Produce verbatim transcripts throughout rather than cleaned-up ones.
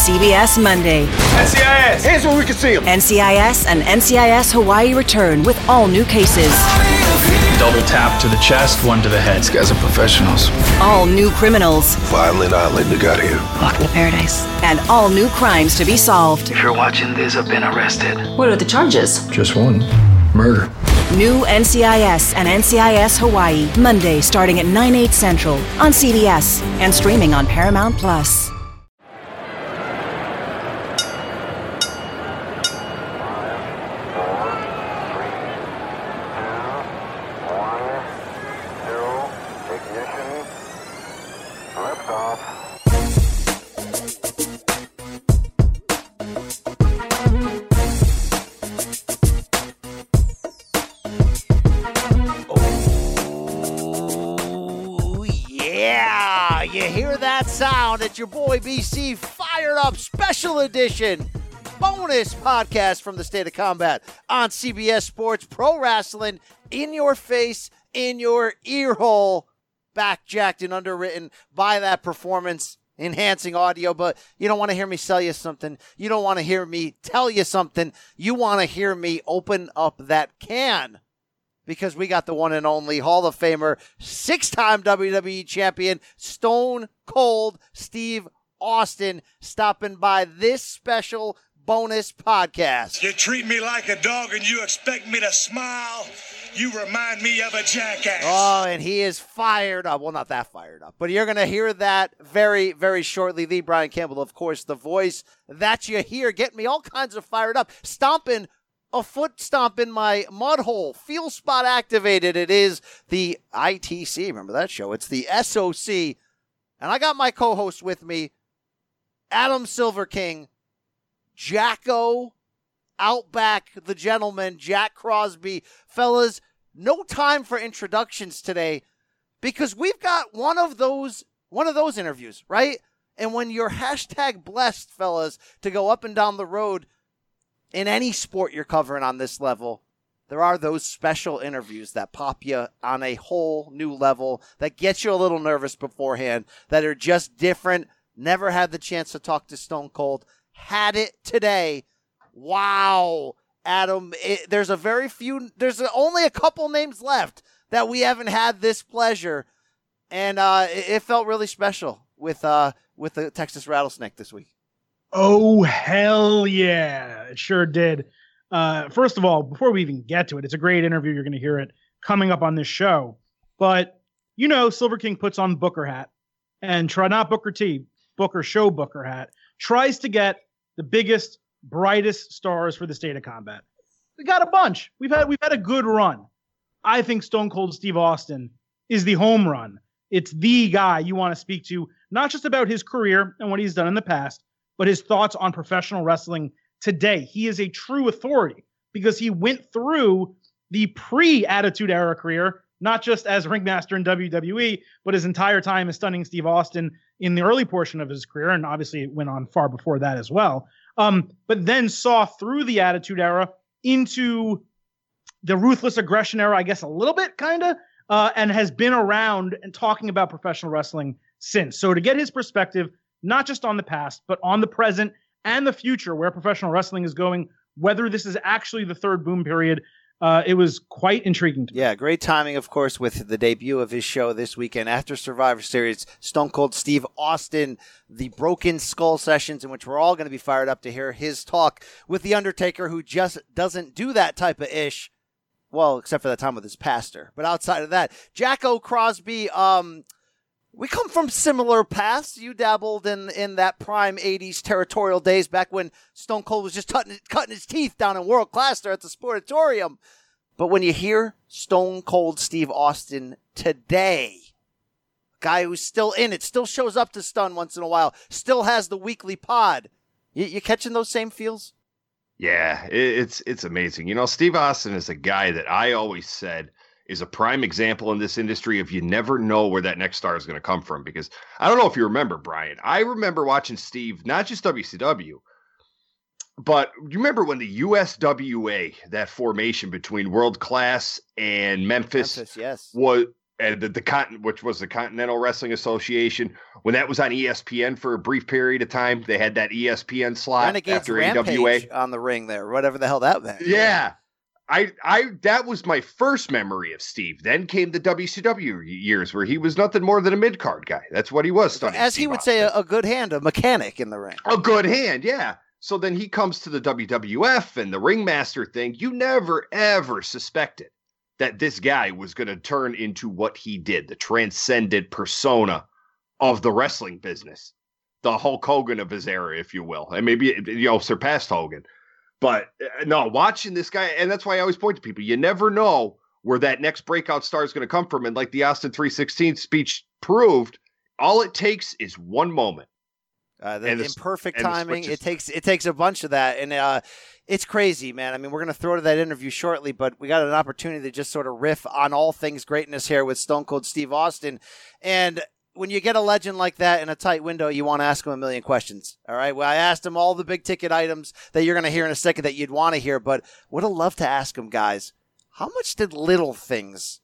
C B S Monday. N C I S! Here's where we can see them. N C I S and N C I S Hawaii return with all new cases. Double tap to the chest, one to the head. These guys are professionals. All new criminals. Violent island that got here. Welcome to paradise. And all new crimes to be solved. If you're watching this, I've been arrested. What are the charges? Just one. Murder. New N C I S and N C I S Hawaii, Monday starting at nine, eight Central on C B S and streaming on Paramount Plus. Your boy B C Fired Up Special Edition bonus podcast from the State of Combat on C B S Sports. Pro wrestling in your face, in your ear hole, back jacked and underwritten by that performance enhancing audio. But you don't want to hear me sell you something. You don't want to hear me tell you something. You want to hear me open up that can. Because we got the one and only Hall of Famer, six-time W W E champion, Stone Cold Steve Austin, stopping by this special bonus podcast. You treat me like a dog and you expect me to smile. You remind me of a jackass. Oh, and he is fired up. Well, not that fired up, but you're going to hear that very, very shortly. The Brian Campbell, of course, the voice that you hear, getting me all kinds of fired up, stomping a foot stomp in my mud hole. Feel spot activated. It is the I T C. Remember that show? It's the S O C. And I got my co-host with me, Adam Silverstein, Jacko, Outback, the gentleman, Jack Crosby. Fellas, no time for introductions today because we've got one of those, one of those interviews, right? And when you're hashtag blessed, fellas, to go up and down the road, in any sport you're covering on this level, there are those special interviews that pop you on a whole new level, that get you a little nervous beforehand, that are just different. Never had the chance to talk to Stone Cold. Had it today. Wow. Adam, it, there's a very few, there's only a couple names left that we haven't had this pleasure. And uh, it, it felt really special with uh, with the Texas Rattlesnake this week. Oh, hell yeah. It sure did. Uh, first of all, before we even get to it, it's a great interview. You're going to hear it coming up on this show. But, you know, Silver King puts on Booker hat and try not Booker T, Booker show Booker hat, tries to get the biggest, brightest stars for the State of Combat. We got a bunch. We've had we've had a good run. I think Stone Cold Steve Austin is the home run. It's the guy you want to speak to, not just about his career and what he's done in the past, but his thoughts on professional wrestling today. He is a true authority because he went through the pre-Attitude Era career, not just as ringmaster in W W E, but his entire time as Stunning Steve Austin in the early portion of his career, and obviously it went on far before that as well, um, but then saw through the Attitude Era into the Ruthless Aggression Era, I guess a little bit, kind of, uh, and has been around and talking about professional wrestling since. So to get his perspective, not just on the past, but on the present and the future, where professional wrestling is going, whether this is actually the third boom period. Uh, it was quite intriguing to me. Yeah, great timing, of course, with the debut of his show this weekend after Survivor Series, Stone Cold Steve Austin, the Broken Skull Sessions, in which we're all going to be fired up to hear his talk with The Undertaker, who just doesn't do that type of ish. Well, except for that time with his pastor. But outside of that, Jacko Crosby, um... we come from similar paths. You dabbled in, in that prime eighties territorial days back when Stone Cold was just cutting, cutting his teeth down in World Class there at the Sportatorium. But when you hear Stone Cold Steve Austin today, a guy who's still in it, still shows up to Stun once in a while, still has the weekly pod, you, you catching those same feels? Yeah, it's it's amazing. You know, Steve Austin is a guy that I always said is a prime example in this industry of you never know where that next star is going to come from. Because I don't know if you remember, Brian, I remember watching Steve, not just W C W, but you remember when the U S W A, that formation between World Class and Memphis, Memphis yes. was and the, the Continent, which was the Continental Wrestling Association, when that was on E S P N for a brief period of time, they had that E S P N slot Renegade's after N W A on the ring there, whatever the hell that meant. Yeah. yeah. I, I, that was my first memory of Steve. Then came the W C W years where he was nothing more than a mid-card guy. That's what he was. As he would say, a, a good hand, a mechanic in the ring. A good hand, yeah. So then he comes to the W W F and the ringmaster thing. You never, ever suspected that this guy was going to turn into what he did, the transcendent persona of the wrestling business, the Hulk Hogan of his era, if you will, and maybe, you know, surpassed Hogan. But no, watching this guy, and that's why I always point to people, you never know where that next breakout star is going to come from. And like the Austin three sixteen speech proved, all it takes is one moment. Uh, the, the imperfect the, timing. It takes it takes a bunch of that. And uh, it's crazy, man. I mean, we're going to throw to that interview shortly, but we got an opportunity to just sort of riff on all things greatness here with Stone Cold Steve Austin. And when you get a legend like that in a tight window, you want to ask him a million questions. All right. Well, I asked him all the big ticket items that you're going to hear in a second that you'd want to hear, but would have loved to ask him, guys, how much did little things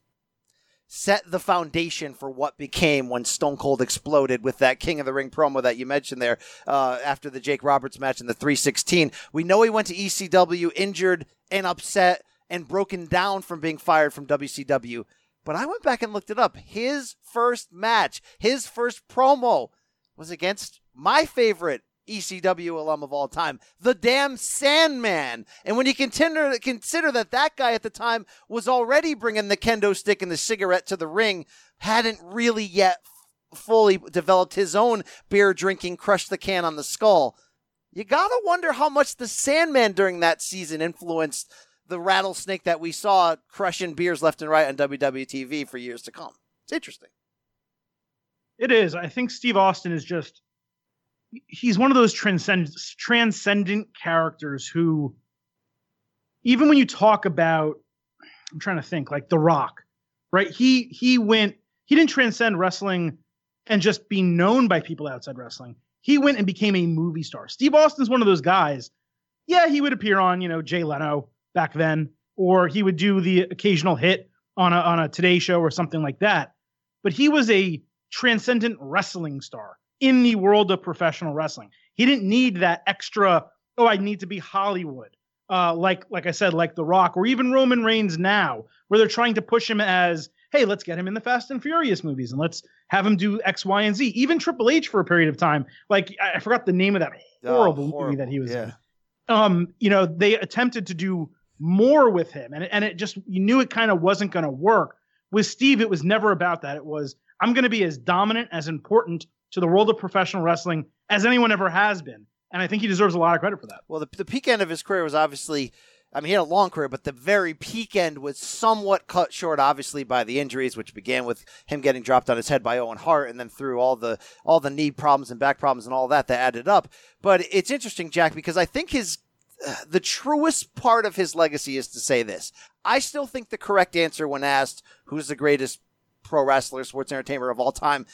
set the foundation for what became when Stone Cold exploded with that King of the Ring promo that you mentioned there uh, after the Jake Roberts match in the three sixteen? We know he went to E C W injured and upset and broken down from being fired from W C W. But I went back and looked it up. His first match, his first promo was against my favorite E C W alum of all time, the damn Sandman. And when you consider, consider that that guy at the time was already bringing the kendo stick and the cigarette to the ring, hadn't really yet fully developed his own beer drinking, crushed the can on the skull. You got to wonder how much the Sandman during that season influenced the rattlesnake that we saw crushing beers left and right on W W T V for years to come. It's interesting. It is. I think Steve Austin is just, he's one of those transcend, transcendent characters who, even when you talk about, I'm trying to think, like The Rock, right? He, he went, he didn't transcend wrestling and just be known by people outside wrestling. He went and became a movie star. Steve Austin's one of those guys. Yeah, he would appear on, you know, Jay Leno back then, or he would do the occasional hit on a, on a Today Show or something like that. But he was a transcendent wrestling star in the world of professional wrestling. He didn't need that extra, oh, I need to be Hollywood. Uh, like, like I said, like The Rock, or even Roman Reigns now, where they're trying to push him as, hey, let's get him in the Fast and Furious movies and let's have him do X, Y, and Z. Even Triple H for a period of time. Like, I forgot the name of that horrible, oh, horrible. movie that he was yeah. in. Um, you know, they attempted to do more with him, and it, and it just, you knew it kind of wasn't going to work. With Steve, it was never about that. It was, I'm going to be as dominant, as important to the world of professional wrestling as anyone ever has been, and I think he deserves a lot of credit for that. Well, the, the peak end of his career was obviously, I mean, he had a long career, but the very peak end was somewhat cut short, obviously, by the injuries, which began with him getting dropped on his head by Owen Hart, and then through all the all the knee problems and back problems and all that that added up. But it's interesting, Jack, because I think his the truest part of his legacy is to say this. I still think the correct answer when asked who's the greatest pro wrestler, sports entertainer of all time,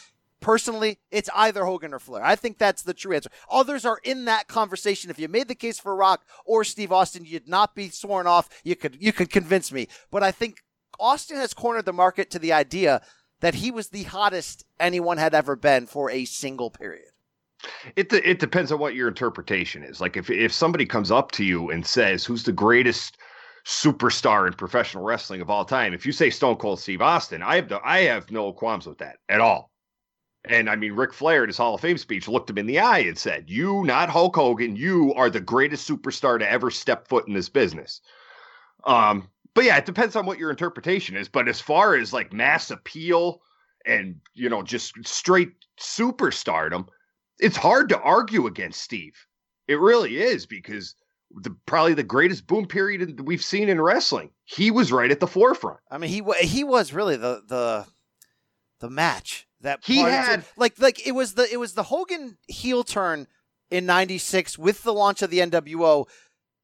personally, it's either Hogan or Flair. I think that's the true answer. Others are in that conversation. If you made the case for Rock or Steve Austin, you'd not be sworn off. You could, you could convince me. But I think Austin has cornered the market to the idea that he was the hottest anyone had ever been for a single period. It de- it depends on what your interpretation is. Like if, if somebody comes up to you and says, who's the greatest superstar in professional wrestling of all time? If you say Stone Cold Steve Austin, I have no, I have no qualms with that at all. And I mean, Ric Flair in his Hall of Fame speech looked him in the eye and said, you, not Hulk Hogan, you are the greatest superstar to ever step foot in this business. Um, but yeah, it depends on what your interpretation is. But as far as like mass appeal and, you know, just straight superstardom, it's hard to argue against Steve. It really is, because the, probably the greatest boom period we've seen in wrestling, he was right at the forefront. I mean, he he was really the the the match that he had. To, like like it was the it was the Hogan heel turn in ninety-six with the launch of the N W O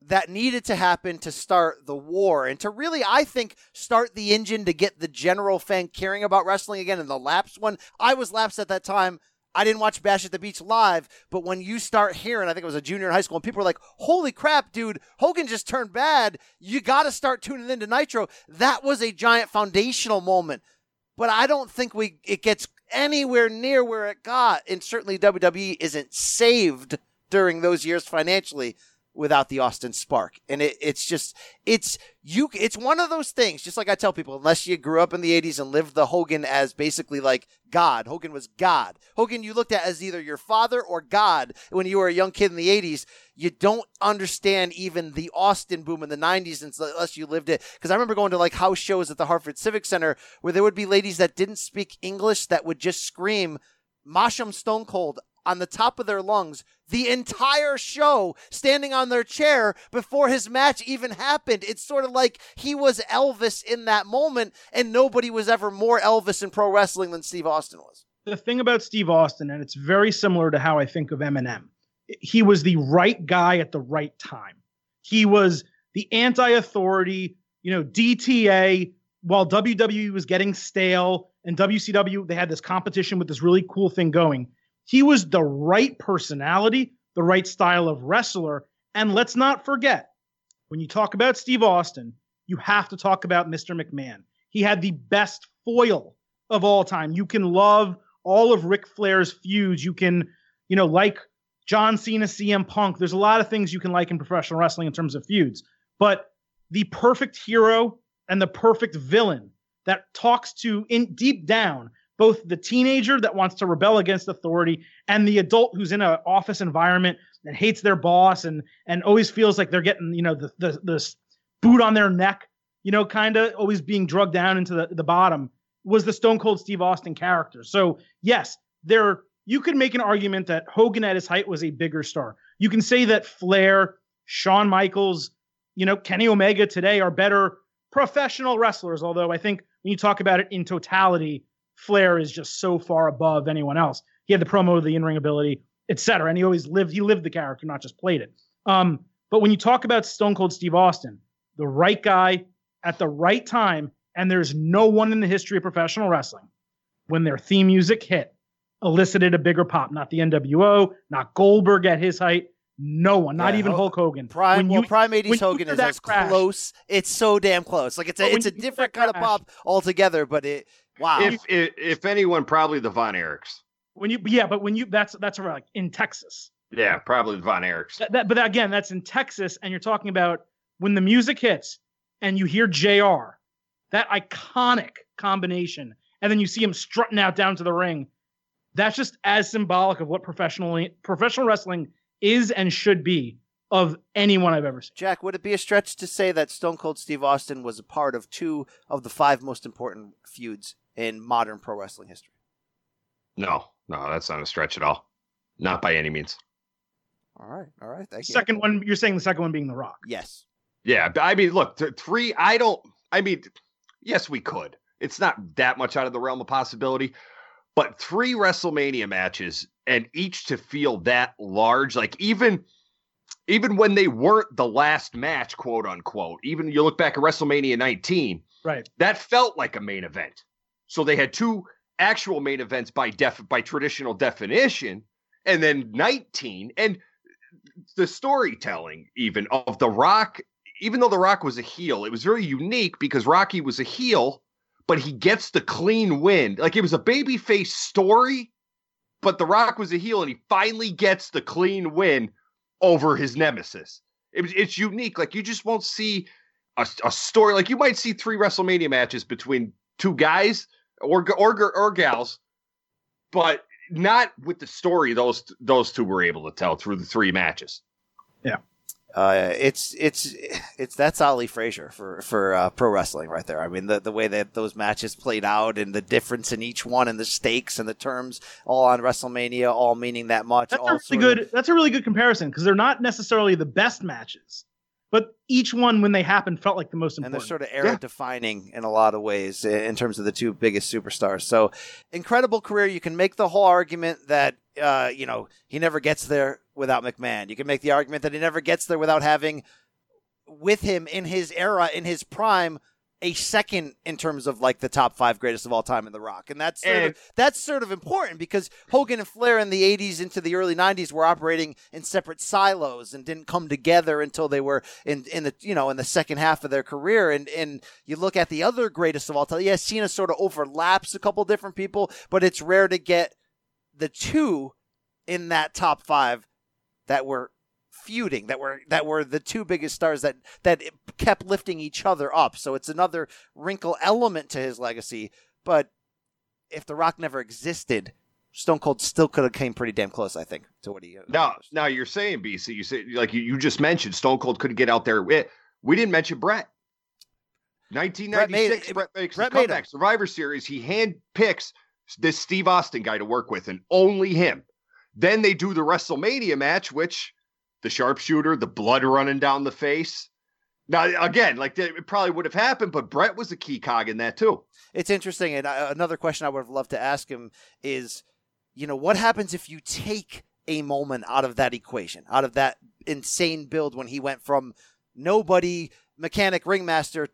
that needed to happen to start the war and to really, I think, start the engine to get the general fan caring about wrestling again. And the lapsed one, I was lapsed at that time. I didn't watch Bash at the Beach live, but when you start hearing, I think I was a junior in high school, and people were like, holy crap, dude, Hogan just turned bad. You got to start tuning into Nitro. That was a giant foundational moment. but I don't think we it gets anywhere near where it got. And certainly W W E isn't saved during those years financially without the Austin spark. And it, it's just, it's you. It's one of those things, just like I tell people, unless you grew up in the eighties and lived the Hogan as basically like God. Hogan was God. Hogan you looked at as either your father or God when you were a young kid in the eighties. You don't understand even the Austin boom in the nineties unless you lived it. Because I remember going to like house shows at the Hartford Civic Center where there would be ladies that didn't speak English that would just scream, "Mosh 'em Stone Cold," on the top of their lungs the entire show, standing on their chair before his match even happened. It's sort of like he was Elvis in that moment, and nobody was ever more Elvis in pro wrestling than Steve Austin was. The thing about Steve Austin, and it's very similar to how I think of Eminem, he was the right guy at the right time. He was the anti-authority, you know, D T A, while W W E was getting stale, and W C W, they had this competition with this really cool thing going. He was the right personality, the right style of wrestler. And let's not forget, when you talk about Steve Austin, you have to talk about Mister McMahon. He had the best foil of all time. You can love all of Ric Flair's feuds. You can, you know, like John Cena, C M Punk. There's a lot of things you can like in professional wrestling in terms of feuds. But the perfect hero and the perfect villain that talks to in deep down both the teenager that wants to rebel against authority and the adult who's in an office environment and hates their boss and and always feels like they're getting, you know, the the, the boot on their neck, you know, kind of always being drugged down into the, the bottom, was the Stone Cold Steve Austin character. So, yes, there you could make an argument that Hogan at his height was a bigger star. You can say that Flair, Shawn Michaels, you know, Kenny Omega today are better professional wrestlers, although I think when you talk about it in totality, Flair is just so far above anyone else. He had the promo, the in-ring ability, et cetera. And he always lived, he lived the character, not just played it. Um, but when you talk about Stone Cold Steve Austin, the right guy at the right time, and there's no one in the history of professional wrestling, when their theme music hit, elicited a bigger pop, not the N W O, not Goldberg at his height. No one, not yeah, even Hulk Hogan. Prime, you, well, Prime eighties Hogan is as crash, close. It's so damn close. Like it's a, it's a different kind crash. of pop altogether, but it, wow. If, if if anyone, probably the Von Erichs. When you yeah, but when you that's that's like in Texas. Yeah, probably the Von Erichs. That, that, but again, that's in Texas, and you're talking about when the music hits and you hear J R, that iconic combination, and then you see him strutting out down to the ring. That's just as symbolic of what professionally professional wrestling is and should be of anyone I've ever seen. Jack, would it be a stretch to say that Stone Cold Steve Austin was a part of two of the five most important feuds in modern pro wrestling history? No, no, that's not a stretch at all. Not by any means. All right, all right. Thank you. Second one, you're saying the second one being The Rock. Yes. Yeah, I mean, look, th- three, I don't, I mean, yes, we could. It's not that much out of the realm of possibility, but three WrestleMania matches and each to feel that large, like even, even when they weren't the last match, quote unquote, even you look back at WrestleMania nineteen, right? That felt like a main event. So they had two actual main events by def by traditional definition, and then nineteen, and the storytelling even of The Rock, even though The Rock was a heel, it was very unique because Rocky was a heel, but he gets the clean win. Like it was a babyface story, but The Rock was a heel and he finally gets the clean win over his nemesis. It, it's unique. Like you just won't see a, a story. Like you might see three WrestleMania matches between two guys, Or, or or gals, but not with the story those those two were able to tell through the three matches. Yeah, uh, it's it's it's that's Ali Frazier for for uh, pro wrestling right there. I mean, the the way that those matches played out and the difference in each one and the stakes and the terms all on WrestleMania, all meaning that much. That's all a really good. Of... That's a really good comparison because they're not necessarily the best matches, but each one, when they happened, felt like the most important. And they're sort of era-defining yeah. in a lot of ways in terms of the two biggest superstars. So, incredible career. You can make the whole argument that, uh, you know, he never gets there without McMahon. You can make the argument that he never gets there without having, with him in his era, in his prime, a second in terms of like the top five greatest of all time in The Rock. And that's sort, and of, that's sort of important because Hogan and Flair in the eighties into the early nineties were operating in separate silos and didn't come together until they were in, in the, you know, in the second half of their career. And, and you look at the other greatest of all time. Yeah, Cena sort of overlaps a couple different people, but it's rare to get the two in that top five that were feuding, that were that were the two biggest stars that that kept lifting each other up. So it's another wrinkle element to his legacy. But if The Rock never existed, Stone Cold still could have came pretty damn close, I think, to what he. Now, now you're saying, B C, you say like you, you just mentioned Stone Cold couldn't get out there. We, we didn't mention Bret. nineteen ninety-six, Bret, made, Bret makes Bret his comeback. Survivor Series. He handpicks this Steve Austin guy to work with, and only him. Then they do the WrestleMania match, which the sharpshooter, the blood running down the face. Now, again, like it probably would have happened, but Bret was a key cog in that too. It's interesting. And I, another question I would have loved to ask him is, you know, what happens if you take a moment out of that equation, out of that insane build when he went from nobody, mechanic, ringmaster,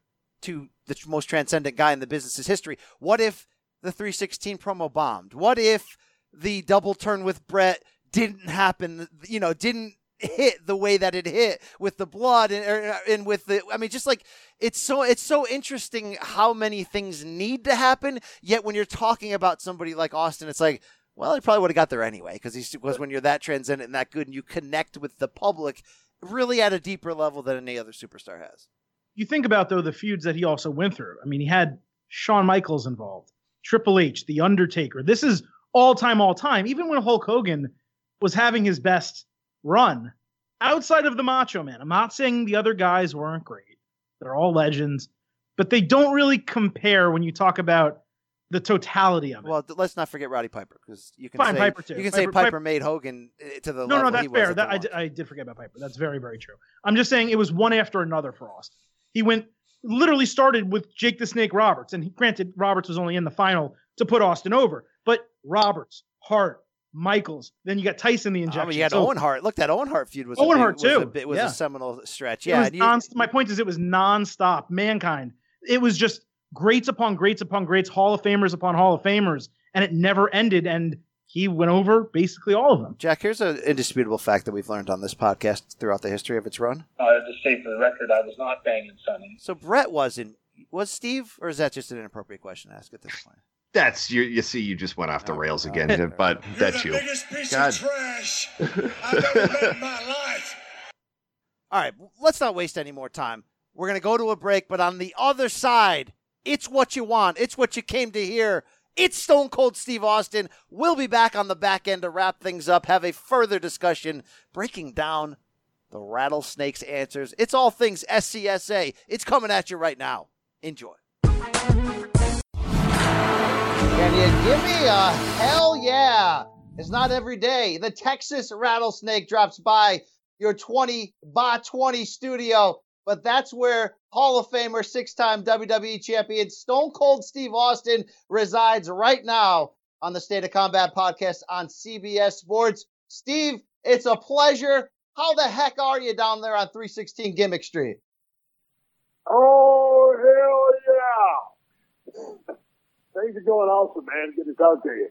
to the most transcendent guy in the business's history? What if the three sixteen promo bombed? What if the double turn with Bret didn't happen, you know, didn't hit the way that it hit with the blood and, or, and with the, I mean, just like, it's so, it's so interesting how many things need to happen. Yet when you're talking about somebody like Austin, it's like, well, he probably would have got there anyway. Cause he was, when you're that transcendent and that good and you connect with the public really at a deeper level than any other superstar has. You think about though, the feuds that he also went through. I mean, he had Shawn Michaels involved, Triple H, The Undertaker. This is all time, all time. Even when Hulk Hogan was having his best run, outside of the Macho Man, I'm not saying the other guys weren't great. They're all legends, but they don't really compare when you talk about the totality of it. Well, let's not forget Roddy Piper, because you can Fine, say Piper too. You can Piper, say Piper, Piper made Hogan to the no, level no, that's he was fair. That, I, did, I did forget about Piper. That's very, very true. I'm just saying it was one after another for Austin. He went literally started with Jake the Snake Roberts, and he, granted Roberts was only in the final to put Austin over, but Roberts, Hart, Michaels. Then you got Tyson the Injection. Oh, you had so, Owen Hart. Look, that Owen Hart feud was Owen a, Hart was too. A, it was yeah. a seminal stretch. Yeah. It was you, non- my point is, it was nonstop. Mankind. It was just greats upon greats upon greats, Hall of Famers upon Hall of Famers, and it never ended. And he went over basically all of them. Jack, here's an indisputable fact that we've learned on this podcast throughout the history of its run. Uh, to say for the record, I was not banging Sonny. So Bret wasn't. Was Steve, or is that just an inappropriate question to ask at this point? That's you. You see, you just went off the rails again, but that's you. You're the biggest piece God. of trash I've ever met in my life. All right, let's not waste any more time. We're going to go to a break, but on the other side, it's what you want. It's what you came to hear. It's Stone Cold Steve Austin. We'll be back on the back end to wrap things up, have a further discussion, breaking down the Rattlesnake's answers. It's all things S C S A. It's coming at you right now. Enjoy. Can you give me a hell yeah? It's not every day. The Texas Rattlesnake drops by your twenty by twenty studio, but that's where Hall of Famer, six-time W W E champion Stone Cold Steve Austin resides right now on the State of Combat podcast on C B S Sports. Steve, it's a pleasure. How the heck are you down there on three sixteen Gimmick Street? Oh, hell yeah. Things are going awesome, man. Good to talk to you.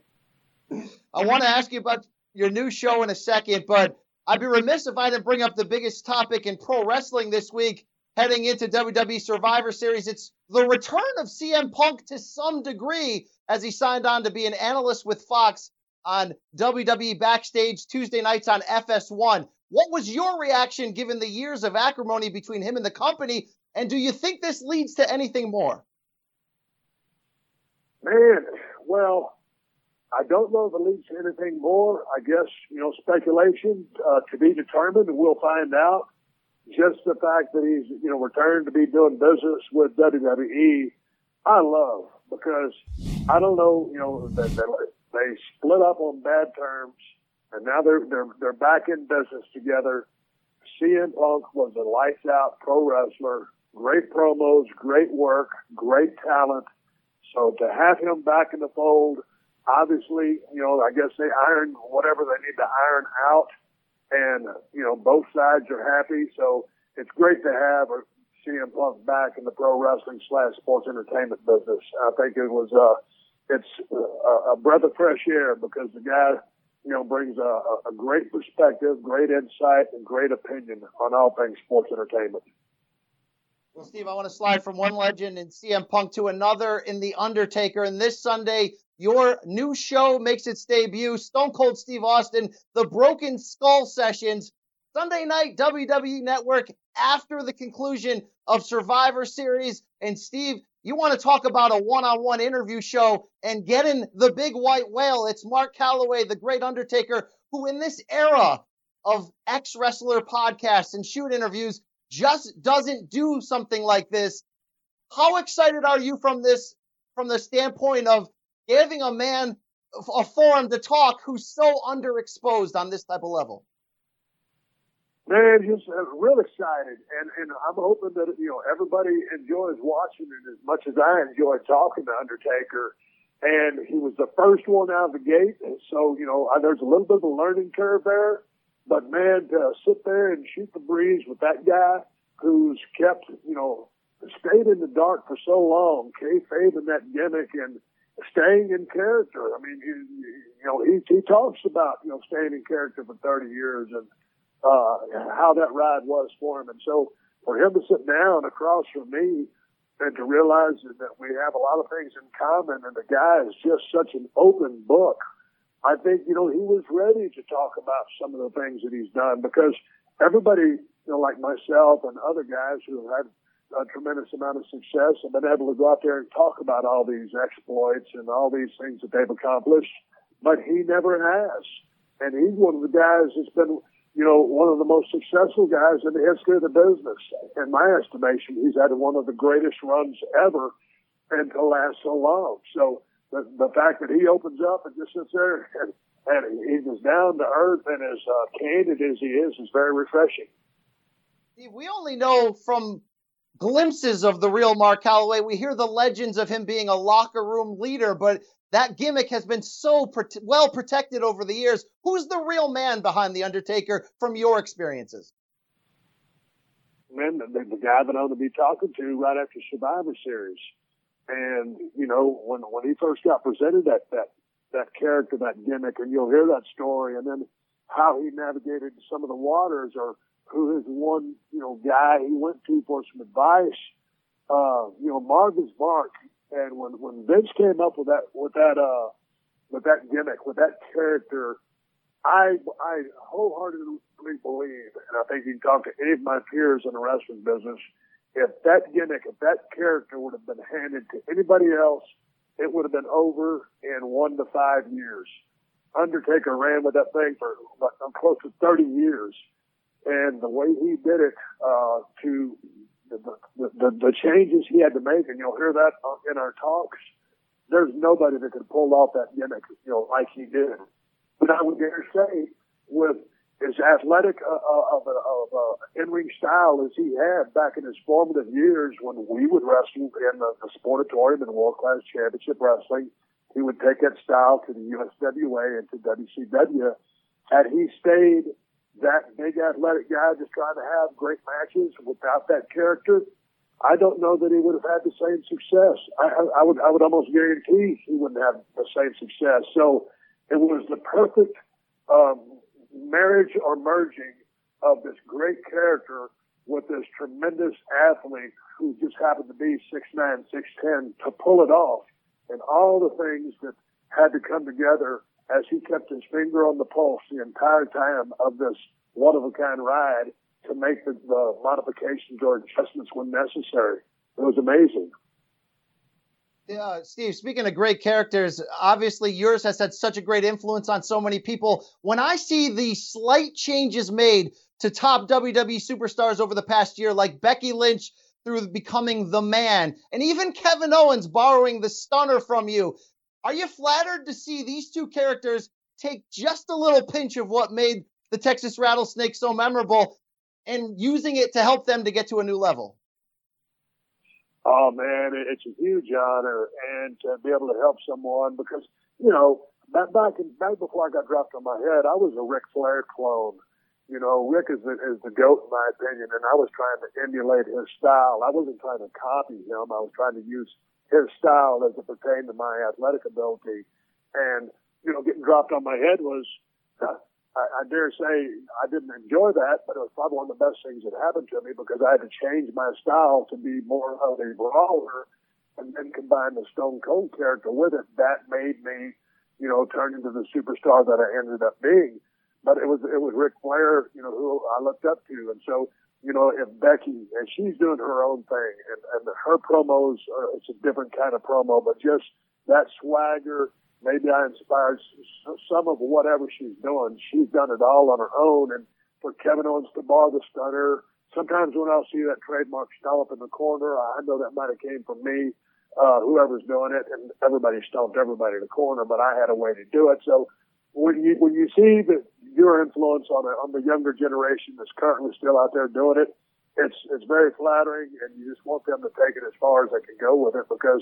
I want to ask you about your new show in a second, but I'd be remiss if I didn't bring up the biggest topic in pro wrestling this week, heading into W W E Survivor Series. It's the return of C M Punk to some degree as he signed on to be an analyst with Fox on W W E Backstage Tuesday nights on F S one. What was your reaction given the years of acrimony between him and the company, and do you think this leads to anything more? Man, well, I don't know if it leads to anything more. I guess, you know, speculation uh, to be determined, and we'll find out. Just the fact that he's, you know, returned to be doing business with W W E, I love, because I don't know, you know, they, they, they split up on bad terms, and now they're they're they're back in business together. C M Punk was a lights out pro wrestler, great promos, great work, great talent. So to have him back in the fold, obviously, you know, I guess they iron whatever they need to iron out, and, you know, both sides are happy. So it's great to have C M Punk back in the pro wrestling slash sports entertainment business. I think it was uh, it's a, a breath of fresh air because the guy, you know, brings a, a great perspective, great insight, and great opinion on all things sports entertainment. Well, Steve, I want to slide from one legend in C M Punk to another in The Undertaker. And this Sunday, your new show makes its debut, Stone Cold Steve Austin, The Broken Skull Sessions, Sunday night, W W E Network, after the conclusion of Survivor Series. And, Steve, you want to talk about a one-on-one interview show and get in the big white whale. It's Mark Calloway, the great Undertaker, who in this era of ex-wrestler podcasts and shoot interviews just doesn't do something like this. How excited are you from this, from the standpoint of giving a man a forum to talk who's so underexposed on this type of level? Man, just uh, real excited, and and I'm hoping that, you know, everybody enjoys watching it as much as I enjoy talking to Undertaker. And he was the first one out of the gate, and so, you know, there's a little bit of a learning curve there. But man, to sit there and shoot the breeze with that guy who's kept, you know, stayed in the dark for so long, kayfabe in that gimmick and staying in character. I mean, you, you know, he he talks about, you know, staying in character for thirty years and. Uh, how that ride was for him. And so for him to sit down across from me and to realize that we have a lot of things in common and the guy is just such an open book, I think, you know, he was ready to talk about some of the things that he's done because everybody, you know, like myself and other guys who have had a tremendous amount of success have been able to go out there and talk about all these exploits and all these things that they've accomplished, but he never has. And he's one of the guys that's been, you know, one of the most successful guys in the history of the business. In my estimation, he's had one of the greatest runs ever and to last so long. So the, the fact that he opens up and just sits there and, and he's as down to earth and as uh, candid as he is is very refreshing. We only know from glimpses of the real Mark Calloway. We hear the legends of him being a locker room leader, but that gimmick has been so prote- well protected over the years. Who's the real man behind The Undertaker from your experiences? Man, the, the guy that I'm going to be talking to right after Survivor Series. And, you know, when when he first got presented that, that, that character, that gimmick, and you'll hear that story, and then how he navigated some of the waters or who his one, you know, guy he went to for some advice. Uh, you know, Mark is Mark. And when, when Vince came up with that, with that, uh, with that gimmick, with that character, I, I wholeheartedly believe, and I think you can talk to any of my peers in the wrestling business, if that gimmick, if that character would have been handed to anybody else, it would have been over in one to five years. Undertaker ran with that thing for like, close to thirty years. And the way he did it, uh, to, The, the, the changes he had to make, and you'll hear that in our talks, there's nobody that could pull off that gimmick, you know, like he did. But I would dare say, with as athletic uh, of an in-ring style as he had back in his formative years when we would wrestle in the, the Sportatorium and World Class Championship Wrestling, he would take that style to the U S W A and to W C W, and he stayed that big athletic guy just trying to have great matches without that character, I don't know that he would have had the same success. I, I, I would I would almost guarantee he wouldn't have the same success. So it was the perfect um, marriage or merging of this great character with this tremendous athlete who just happened to be six nine, six ten to pull it off. And all the things that had to come together as he kept his finger on the pulse the entire time of this one-of-a-kind ride to make the, the modifications or adjustments when necessary. It was amazing. Yeah, Steve, speaking of great characters, obviously yours has had such a great influence on so many people. When I see the slight changes made to top W W E superstars over the past year, like Becky Lynch through becoming the man, and even Kevin Owens borrowing the stunner from you, are you flattered to see these two characters take just a little pinch of what made the Texas Rattlesnake so memorable and using it to help them to get to a new level? Oh, man, it's a huge honor and to be able to help someone because, you know, back, back, in, back before I got dropped on my head, I was a Ric Flair clone. You know, Rick is the, is the GOAT in my opinion, and I was trying to emulate his style. I wasn't trying to copy him. I was trying to use his style as it pertained to my athletic ability. And, you know, getting dropped on my head was, I, I dare say, I didn't enjoy that, but it was probably one of the best things that happened to me because I had to change my style to be more of a brawler and then combine the Stone Cold character with it. That made me, you know, turn into the superstar that I ended up being. But it was it was Ric Flair, you know, who I looked up to. And so, you know, if Becky, and she's doing her own thing, and, and her promos, are, it's a different kind of promo, but just that swagger, maybe I inspired some of whatever she's doing. She's done it all on her own. And for Kevin Owens to bar the stunner, sometimes when I'll see that trademark stomp in the corner, I know that might have came from me, uh, whoever's doing it, and everybody stomped everybody in the corner, but I had a way to do it. So when you when you see that your influence on, a, on the younger generation that's currently still out there doing it, it's it's very flattering, and you just want them to take it as far as they can go with it because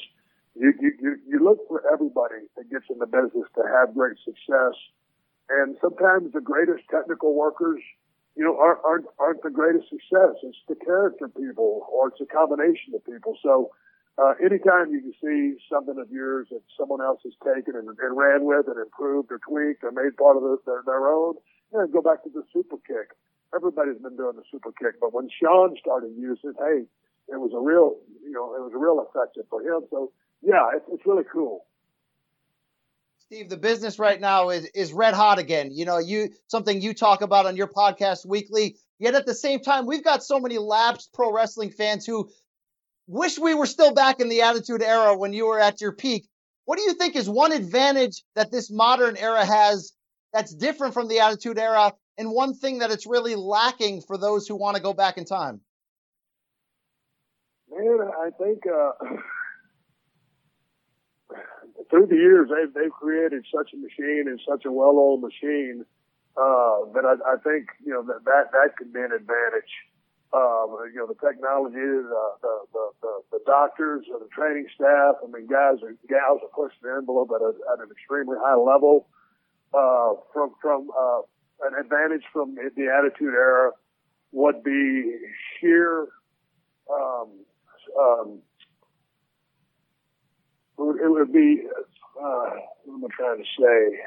you you you look for everybody that gets in the business to have great success, and sometimes the greatest technical workers, you know, aren't aren't, aren't the greatest success. It's the character people, or it's a combination of people. So. Uh, anytime you can see something of yours that someone else has taken and, and ran with and improved or tweaked or made part of the, their, their own, you know, go back to the super kick. Everybody's been doing the super kick, but when Shawn started using it, hey, it was a real, you know, it was a real effective for him. So yeah, it's, it's really cool. Steve, the business right now is, is red hot again. You know, you something you talk about on your podcast weekly. Yet at the same time, we've got so many lapsed pro wrestling fans who wish we were still back in the Attitude Era when you were at your peak. What do you think is one advantage that this modern era has that's different from the Attitude Era, and one thing that it's really lacking for those who want to go back in time? Man, I think uh, through the years they've they've created such a machine and such a well-oiled machine uh, that I, I think you know that that, that could be an advantage. Um, you know, the technology, the, the, the, the doctors, the training staff. I mean, guys and gals are pushing the envelope at, a, at an extremely high level. Uh, from, from, uh, an advantage from the Attitude Era would be sheer, um, um, it would be, uh, what am I trying to say?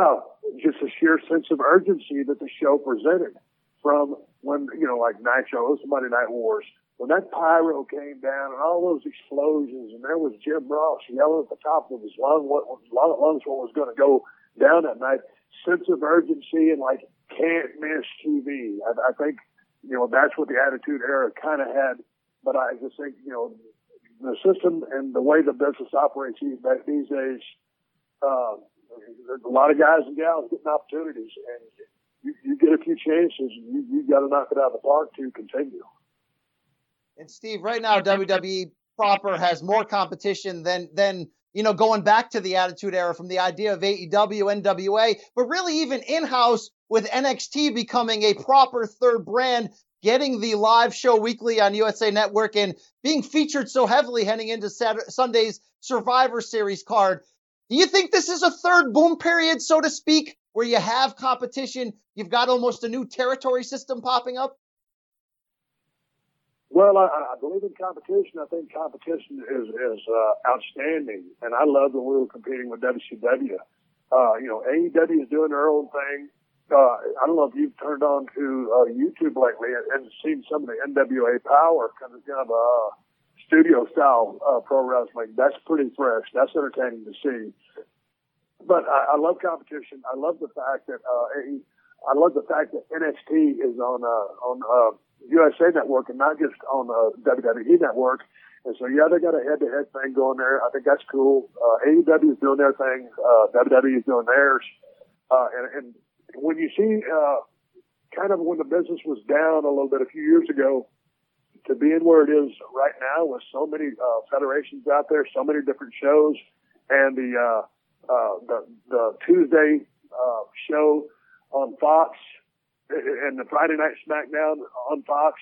Oh, just a sheer sense of urgency that the show presented from when, you know, like Nitro, it was Monday Night Wars, when that pyro came down and all those explosions and there was Jim Ross yelling at the top of his lungs what, what, lungs what was going to go down that night, sense of urgency and like can't miss T V. I, I think, you know, that's what the Attitude Era kind of had, but I just think, you know, the system and the way the business operates these days, um, a lot of guys and gals getting opportunities, and you, you get a few chances, and you, you got to knock it out of the park to continue. And Steve, right now W W E proper has more competition than than you know going back to the Attitude Era from the idea of A E W, N W A, but really even in-house with N X T becoming a proper third brand, getting the live show weekly on U S A Network, and being featured so heavily heading into Saturday, Sunday's Survivor Series card. Do you think this is a third boom period, so to speak, where you have competition? You've got almost a new territory system popping up? Well, I, I believe in competition. I think competition is, is uh, outstanding. And I love that we were competing with W C W. Uh, you know, A E W is doing their own thing. Uh, I don't know if you've turned on to uh, YouTube lately and, and seen some of the N W A power coming kind of, uh, studio-style uh, pro wrestling. That's pretty fresh. That's entertaining to see. But I, I love competition. I love the fact that uh, I love the fact that N X T is on uh, on uh, U S A Network and not just on uh, W W E Network. And so, yeah, they got a head-to-head thing going there. I think that's cool. Uh, A E W is doing their thing. Uh, W W E is doing theirs. Uh, and, and when you see uh, kind of when the business was down a little bit a few years ago, to being where it is right now with so many uh, federations out there, so many different shows, and the uh, uh, the, the Tuesday uh, show on Fox and the Friday Night SmackDown on Fox,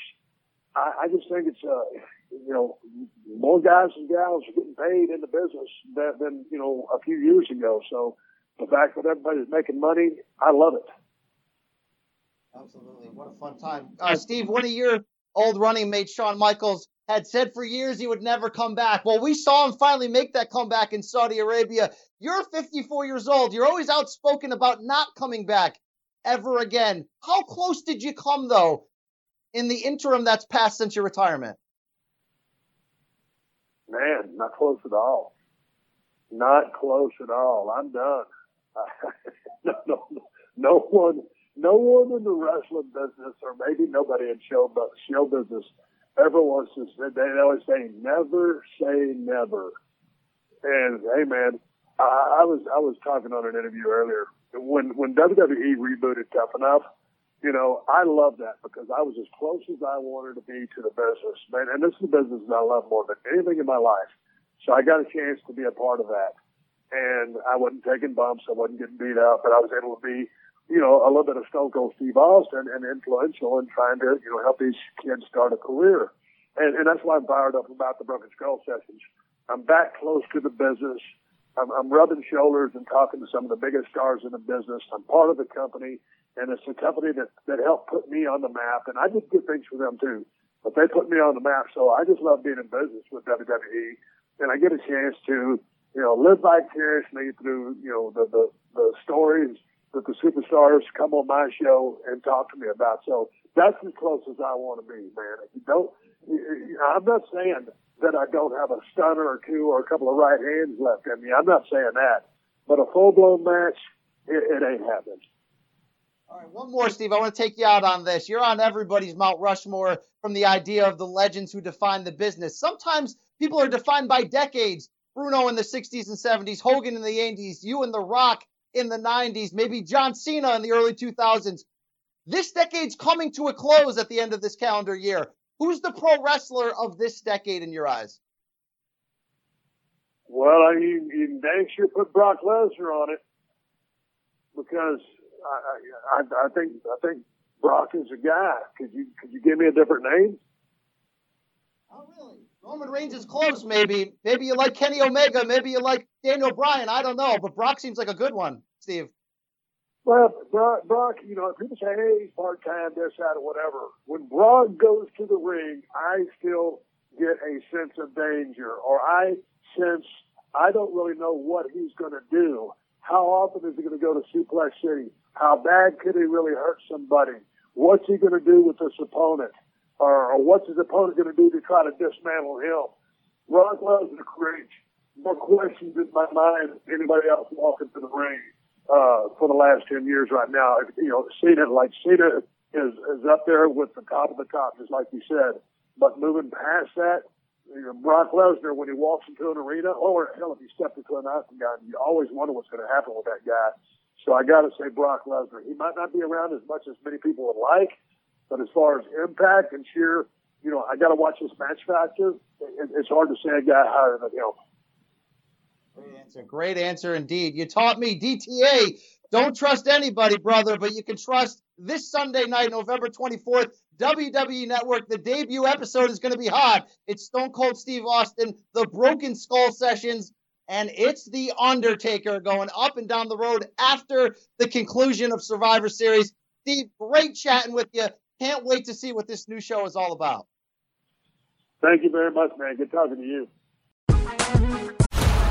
I, I just think it's, uh, you know, more guys and gals are getting paid in the business than, than you know, a few years ago. So But back when everybody's making money, I love it. Absolutely. What a fun time. Uh, Steve, one of your old running mates, Shawn Michaels, had said for years he would never come back. Well, we saw him finally make that comeback in Saudi Arabia. You're fifty-four years old. You're always outspoken about not coming back ever again. How close did you come, though, in the interim that's passed since your retirement? Man, not close at all. Not close at all. I'm done. no, no, no one, no one in the wrestling business, or maybe nobody in show, show business, ever wants to say, they always say, never say never. And hey, man, I, I was I was talking on an interview earlier when when W W E rebooted Tough Enough. You know, I love that because I was as close as I wanted to be to the business, man. And this is a business that I love more than anything in my life. So I got a chance to be a part of that. And I wasn't taking bumps. I wasn't getting beat up. But I was able to be, you know, a little bit of Stone Cold Steve Austin and influential in trying to, you know, help these kids start a career. And, and that's why I'm fired up about the Broken Skull Sessions. I'm back close to the business. I'm, I'm rubbing shoulders and talking to some of the biggest stars in the business. I'm part of the company. And it's a company that, that helped put me on the map. And I did good things for them, too. But they put me on the map. So I just love being in business with W W E. And I get a chance to, you know, live vicariously through, you know, the, the, the stories that the superstars come on my show and talk to me about. So that's as close as I want to be, man. If you don't, you know, I'm not saying that I don't have a stunner or two or a couple of right hands left in me. I'm not saying that. But a full-blown match, it, it ain't happening. All right, one more, Steve. I want to take you out on this. You're on everybody's Mount Rushmore from the idea of the legends who define the business. Sometimes people are defined by decades. Bruno in the sixties and seventies, Hogan in the eighties, you and The Rock in the nineties, maybe John Cena in the early two thousands. This decade's coming to a close at the end of this calendar year. Who's the pro wrestler of this decade in your eyes? Well, I mean, you can dang sure put Brock Lesnar on it because I, I, I think I think Brock is a guy. Could you could you give me a different name? Oh, really? Roman Reigns is close, maybe. Maybe you like Kenny Omega. Maybe you like Daniel Bryan. I don't know, but Brock seems like a good one, Steve. Well, Brock, Brock you know, people say, hey, he's part-time, this, that, or whatever. When Brock goes to the ring, I still get a sense of danger, or I sense I don't really know what he's going to do. How often is he going to go to Suplex City? How bad could he really hurt somebody? What's he going to do with this opponent? Or, or what's his opponent going to do to try to dismantle him? Brock Lesnar creates more questions in my mind than anybody else walking to the ring uh, for the last ten years right now. You know, Cena, like Cena is, is up there with the top of the top, just like you said. But moving past that, you know, Brock Lesnar, when he walks into an arena, or hell, if he stepped into an octagon, you always wonder what's going to happen with that guy. So I got to say Brock Lesnar. He might not be around as much as many people would like, but as far as impact and sheer, you know, I got to watch this match factor. It, it's hard to say a guy higher than him. Great answer. Great answer indeed. You taught me, D T A, don't trust anybody, brother, but you can trust this Sunday night, November twenty-fourth, W W E Network. The debut episode is going to be hot. It's Stone Cold Steve Austin, the Broken Skull Sessions, and it's The Undertaker going up and down the road after the conclusion of Survivor Series. Steve, great chatting with you. Can't wait to see what this new show is all about. Thank you very much, man. Good talking to you.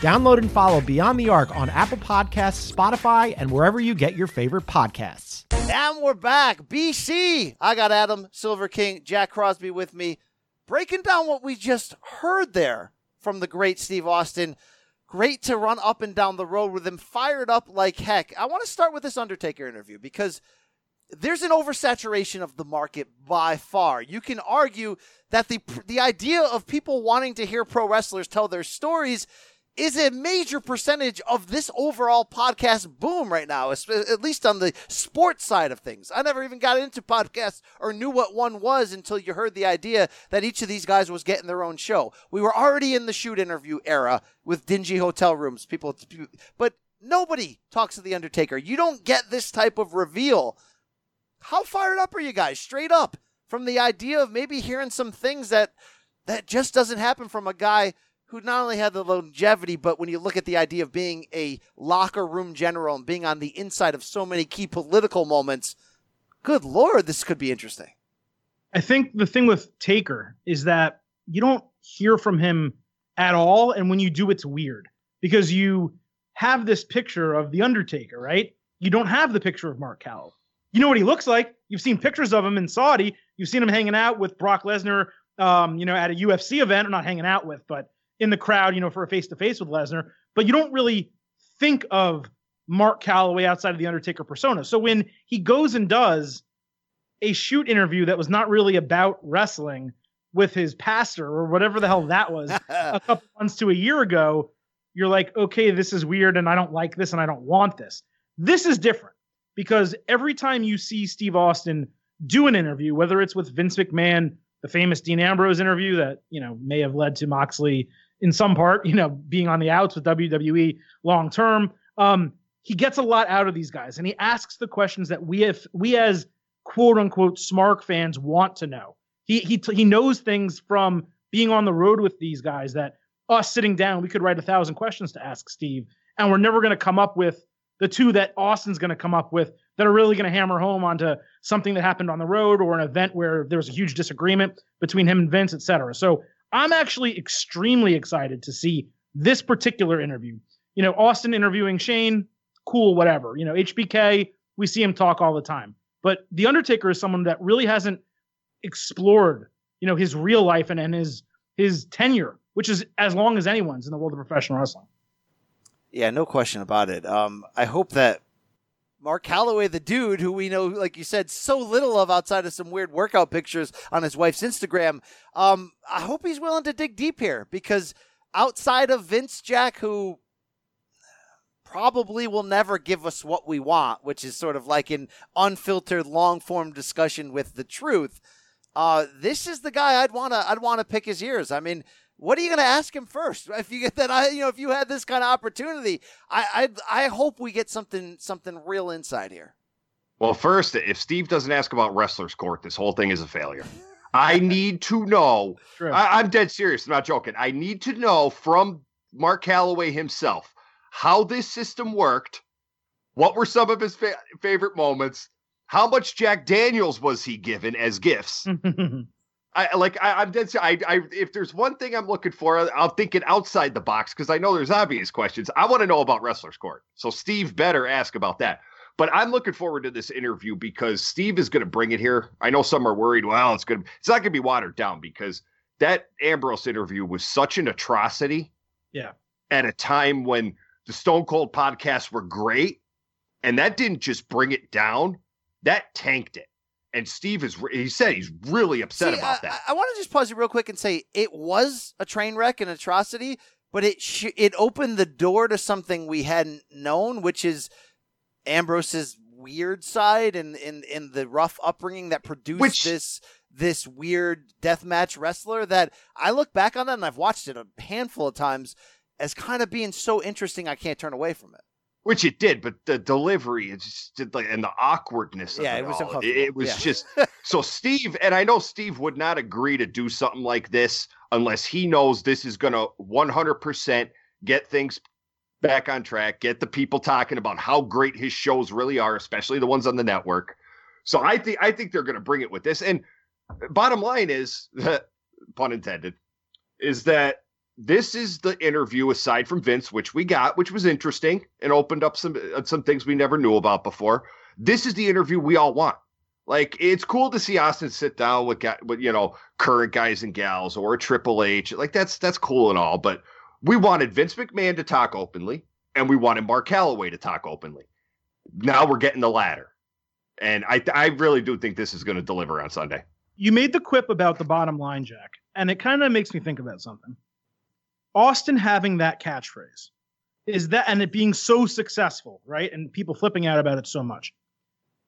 Download and follow Beyond the Arc on Apple Podcasts, Spotify, and wherever you get your favorite podcasts. And we're back. B C, I got Adam Silver King, Jack Crosby with me, breaking down what we just heard there from the great Steve Austin. Great to run up and down the road with him, fired up like heck. I want to start with this Undertaker interview because there's an oversaturation of the market by far. You can argue that the the idea of people wanting to hear pro wrestlers tell their stories is a major percentage of this overall podcast boom right now, at least on the sports side of things. I never even got into podcasts or knew what one was until you heard the idea that each of these guys was getting their own show. We were already in the shoot interview era with dingy hotel rooms, people, but nobody talks to The Undertaker. You don't get this type of reveal. How fired up are you guys, straight up, from the idea of maybe hearing some things that that just doesn't happen from a guy who not only had the longevity, but when you look at the idea of being a locker room general and being on the inside of so many key political moments, good Lord, this could be interesting. I think the thing with Taker is that you don't hear from him at all. And when you do, it's weird because you have this picture of The Undertaker, right? You don't have the picture of Mark Callow. You know what he looks like. You've seen pictures of him in Saudi. You've seen him hanging out with Brock Lesnar, um, you know, at a U F C event, or not hanging out with, but in the crowd, you know, for a face-to-face with Lesnar, but you don't really think of Mark Calloway outside of The Undertaker persona. So when he goes and does a shoot interview that was not really about wrestling with his pastor or whatever the hell that was a couple months to a year ago, you're like, okay, this is weird and I don't like this and I don't want this. This is different because every time you see Steve Austin do an interview, whether it's with Vince McMahon, the famous Dean Ambrose interview that, you know, may have led to Moxley in some part, you know, being on the outs with W W E long term. Um, he gets a lot out of these guys and he asks the questions that we have, we as quote unquote SMARC fans want to know. He he he knows things from being on the road with these guys that us sitting down, we could write a thousand questions to ask Steve, and we're never going to come up with the two that Austin's going to come up with that are really going to hammer home onto something that happened on the road or an event where there was a huge disagreement between him and Vince, et cetera. So I'm actually extremely excited to see this particular interview. You know, Austin interviewing Shane, cool, whatever. You know, H B K, we see him talk all the time. But The Undertaker is someone that really hasn't explored, you know, his real life and, and his his tenure, which is as long as anyone's in the world of professional wrestling. Yeah, no question about it. Um, I hope that Mark Calloway, the dude who we know, like you said, so little of outside of some weird workout pictures on his wife's Instagram. Um, I hope he's willing to dig deep here because outside of Vince, Jack, who probably will never give us what we want, which is sort of like an unfiltered, long-form discussion with the truth. Uh, this is the guy I'd want to. I'd want to pick his ears. I mean, what are you going to ask him first? If you get that, I, you know, if you had this kind of opportunity, I, I, I hope we get something, something real inside here. Well, first, if Steve doesn't ask about wrestler's court, this whole thing is a failure. I need to know. I, I'm dead serious. I'm not joking. I need to know from Mark Calloway himself how this system worked. What were some of his fa- favorite moments? How much Jack Daniels was he given as gifts? I like I, I'm dead. I, I if there's one thing I'm looking for, I, I'll think it outside the box because I know there's obvious questions. I want to know about wrestler's court. So Steve better ask about that. But I'm looking forward to this interview because Steve is going to bring it here. I know some are worried. Well, it's going to it's not going to be watered down because that Ambrose interview was such an atrocity. Yeah. At a time when the Stone Cold podcasts were great, and that didn't just bring it down, that tanked it. And Steve is, he said he's really upset See, about I, that. I, I want to just pause you real quick and say it was a train wreck and atrocity, but it sh- it opened the door to something we hadn't known, which is Ambrose's weird side and in in the rough upbringing that produced which... this this weird deathmatch wrestler that I look back on that and I've watched it a handful of times as kind of being so interesting I can't turn away from it. Which it did, but the delivery it just did like, and the awkwardness of yeah, it, it was all. It, it was yeah. just so Steve, and I know Steve would not agree to do something like this unless he knows this is going to one hundred percent get things back on track, get the people talking about how great his shows really are, especially the ones on the network. So I think I think they're going to bring it with this. And bottom line is, pun intended, is that this is the interview aside from Vince, which we got, which was interesting and opened up some, some things we never knew about before. This is the interview we all want. Like, it's cool to see Austin sit down with, with, you know, current guys and gals or a Triple H. Like, that's that's cool and all. But we wanted Vince McMahon to talk openly, and we wanted Mark Calloway to talk openly. Now we're getting the latter. And I I really do think this is going to deliver on Sunday. You made the quip about the bottom line, Jack, and it kind of makes me think about something. Austin having that catchphrase is that, and it being so successful, right? And people flipping out about it so much.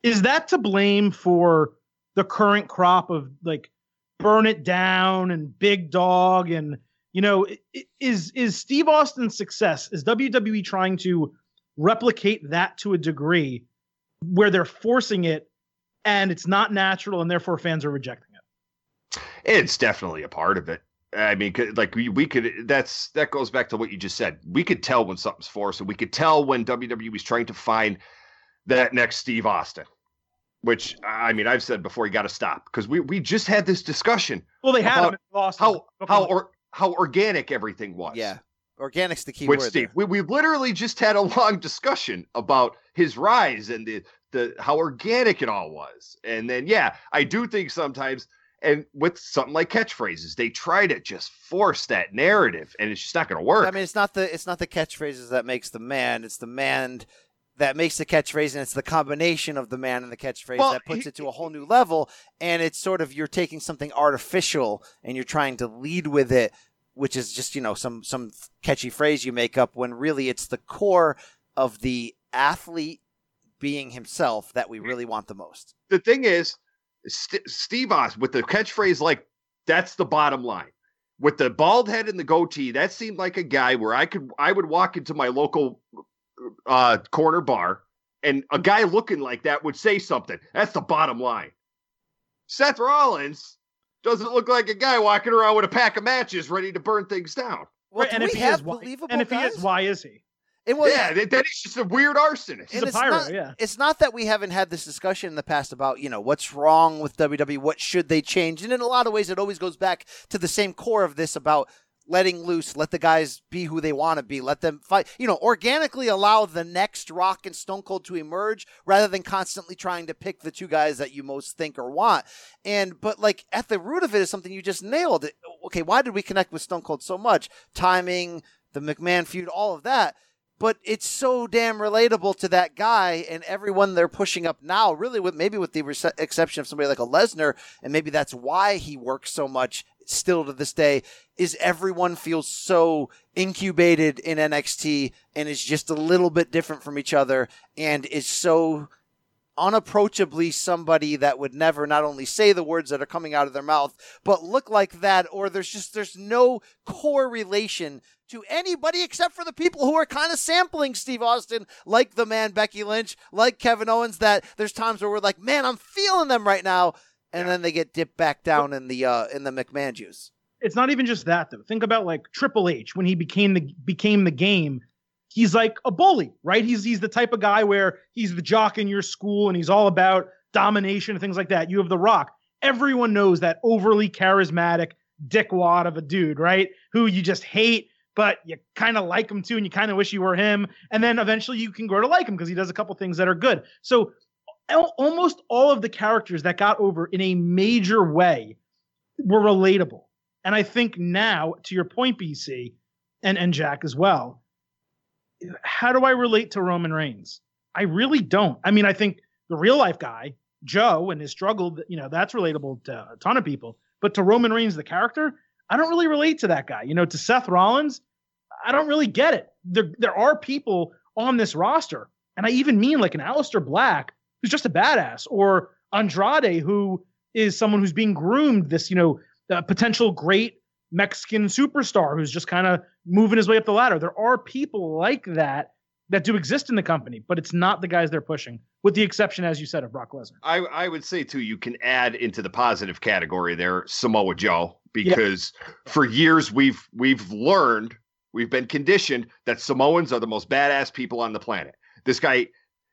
Is that to blame for the current crop of, like, burn it down and big dog? And, you know, is, is Steve Austin's success, is W W E trying to replicate that to a degree where they're forcing it and it's not natural and therefore fans are rejecting it? It's definitely a part of it. I mean, like, we, we could, that's, that goes back to what you just said. We could tell when something's forced, and we could tell when W W E is trying to find that next Steve Austin, which, I mean, I've said before, you got to stop, because we, we just had this discussion. Well, they had him lost how, how, or, how organic everything was. Yeah. Organic's the key which, word. Steve, we, we literally just had a long discussion about his rise and the, the, how organic it all was. And then, yeah, I do think sometimes, and with something like catchphrases, they try to just force that narrative, and it's just not going to work. I mean, it's not the it's not the catchphrases that makes the man; it's the man that makes the catchphrase, and it's the combination of the man and the catchphrase well, that puts he, it to a whole new level. And it's sort of, you're taking something artificial and you're trying to lead with it, which is just, you know, some some catchy phrase you make up, when really it's the core of the athlete being himself that we really want the most. The thing is, St- Steve Austin with the catchphrase, like, that's the bottom line. With the bald head and the goatee, that seemed like a guy where I could I would walk into my local uh, corner bar, and a guy looking like that would say something. That's the bottom line. Seth Rollins doesn't look like a guy walking around with a pack of matches ready to burn things down. Well, right, and, if he is, why, and if guys? he is, why is he? It was, yeah, that, that is just a weird arsonist. He's a pirate, not, yeah. It's not that we haven't had this discussion in the past about, you know, what's wrong with W W E, what should they change? And in a lot of ways, it always goes back to the same core of this about letting loose, let the guys be who they want to be, let them fight, you know, organically allow the next Rock and Stone Cold to emerge rather than constantly trying to pick the two guys that you most think or want. And, but like at the root of it is something you just nailed. Okay, why did we connect with Stone Cold so much? Timing, the McMahon feud, all of that. But it's so damn relatable to that guy and everyone they're pushing up now, really, with maybe with the rece- exception of somebody like a Lesnar, and maybe that's why he works so much still to this day, is everyone feels so incubated in N X T and is just a little bit different from each other and is so unapproachably somebody that would never not only say the words that are coming out of their mouth, but look like that, or there's just, there's no core relation to anybody except for the people who are kind of sampling Steve Austin, like the man Becky Lynch, like Kevin Owens, that there's times where we're like, man, I'm feeling them right now. And yeah. then they get dipped back down in the, uh, in the McMahon juice. It's not even just that, though. Think about like Triple H when he became the, became the game. He's like a bully, right? He's he's the type of guy where he's the jock in your school and he's all about domination and things like that. You have The Rock. Everyone knows that overly charismatic dickwad of a dude, right? Who you just hate, but you kind of like him too, and you kind of wish you were him. And then eventually you can grow to like him because he does a couple things that are good. So almost all of the characters that got over in a major way were relatable. And I think now, to your point, B C, and, and Jack as well, how do I relate to Roman Reigns? I really don't. I mean, I think the real life guy, Joe, and his struggle, you know, that's relatable to a ton of people. But to Roman Reigns, the character, I don't really relate to that guy. You know, to Seth Rollins, I don't really get it. There, there are people on this roster, and I even mean like an Aleister Black, who's just a badass, or Andrade, who is someone who's being groomed, this, you know, uh, potential great Mexican superstar who's just kind of moving his way up the ladder. There are people like that that do exist in the company, but it's not the guys they're pushing, with the exception, as you said, of Brock Lesnar. I, I would say, too, you can add into the positive category there Samoa Joe, because yeah. for years we've we've learned, we've been conditioned that Samoans are the most badass people on the planet. This guy,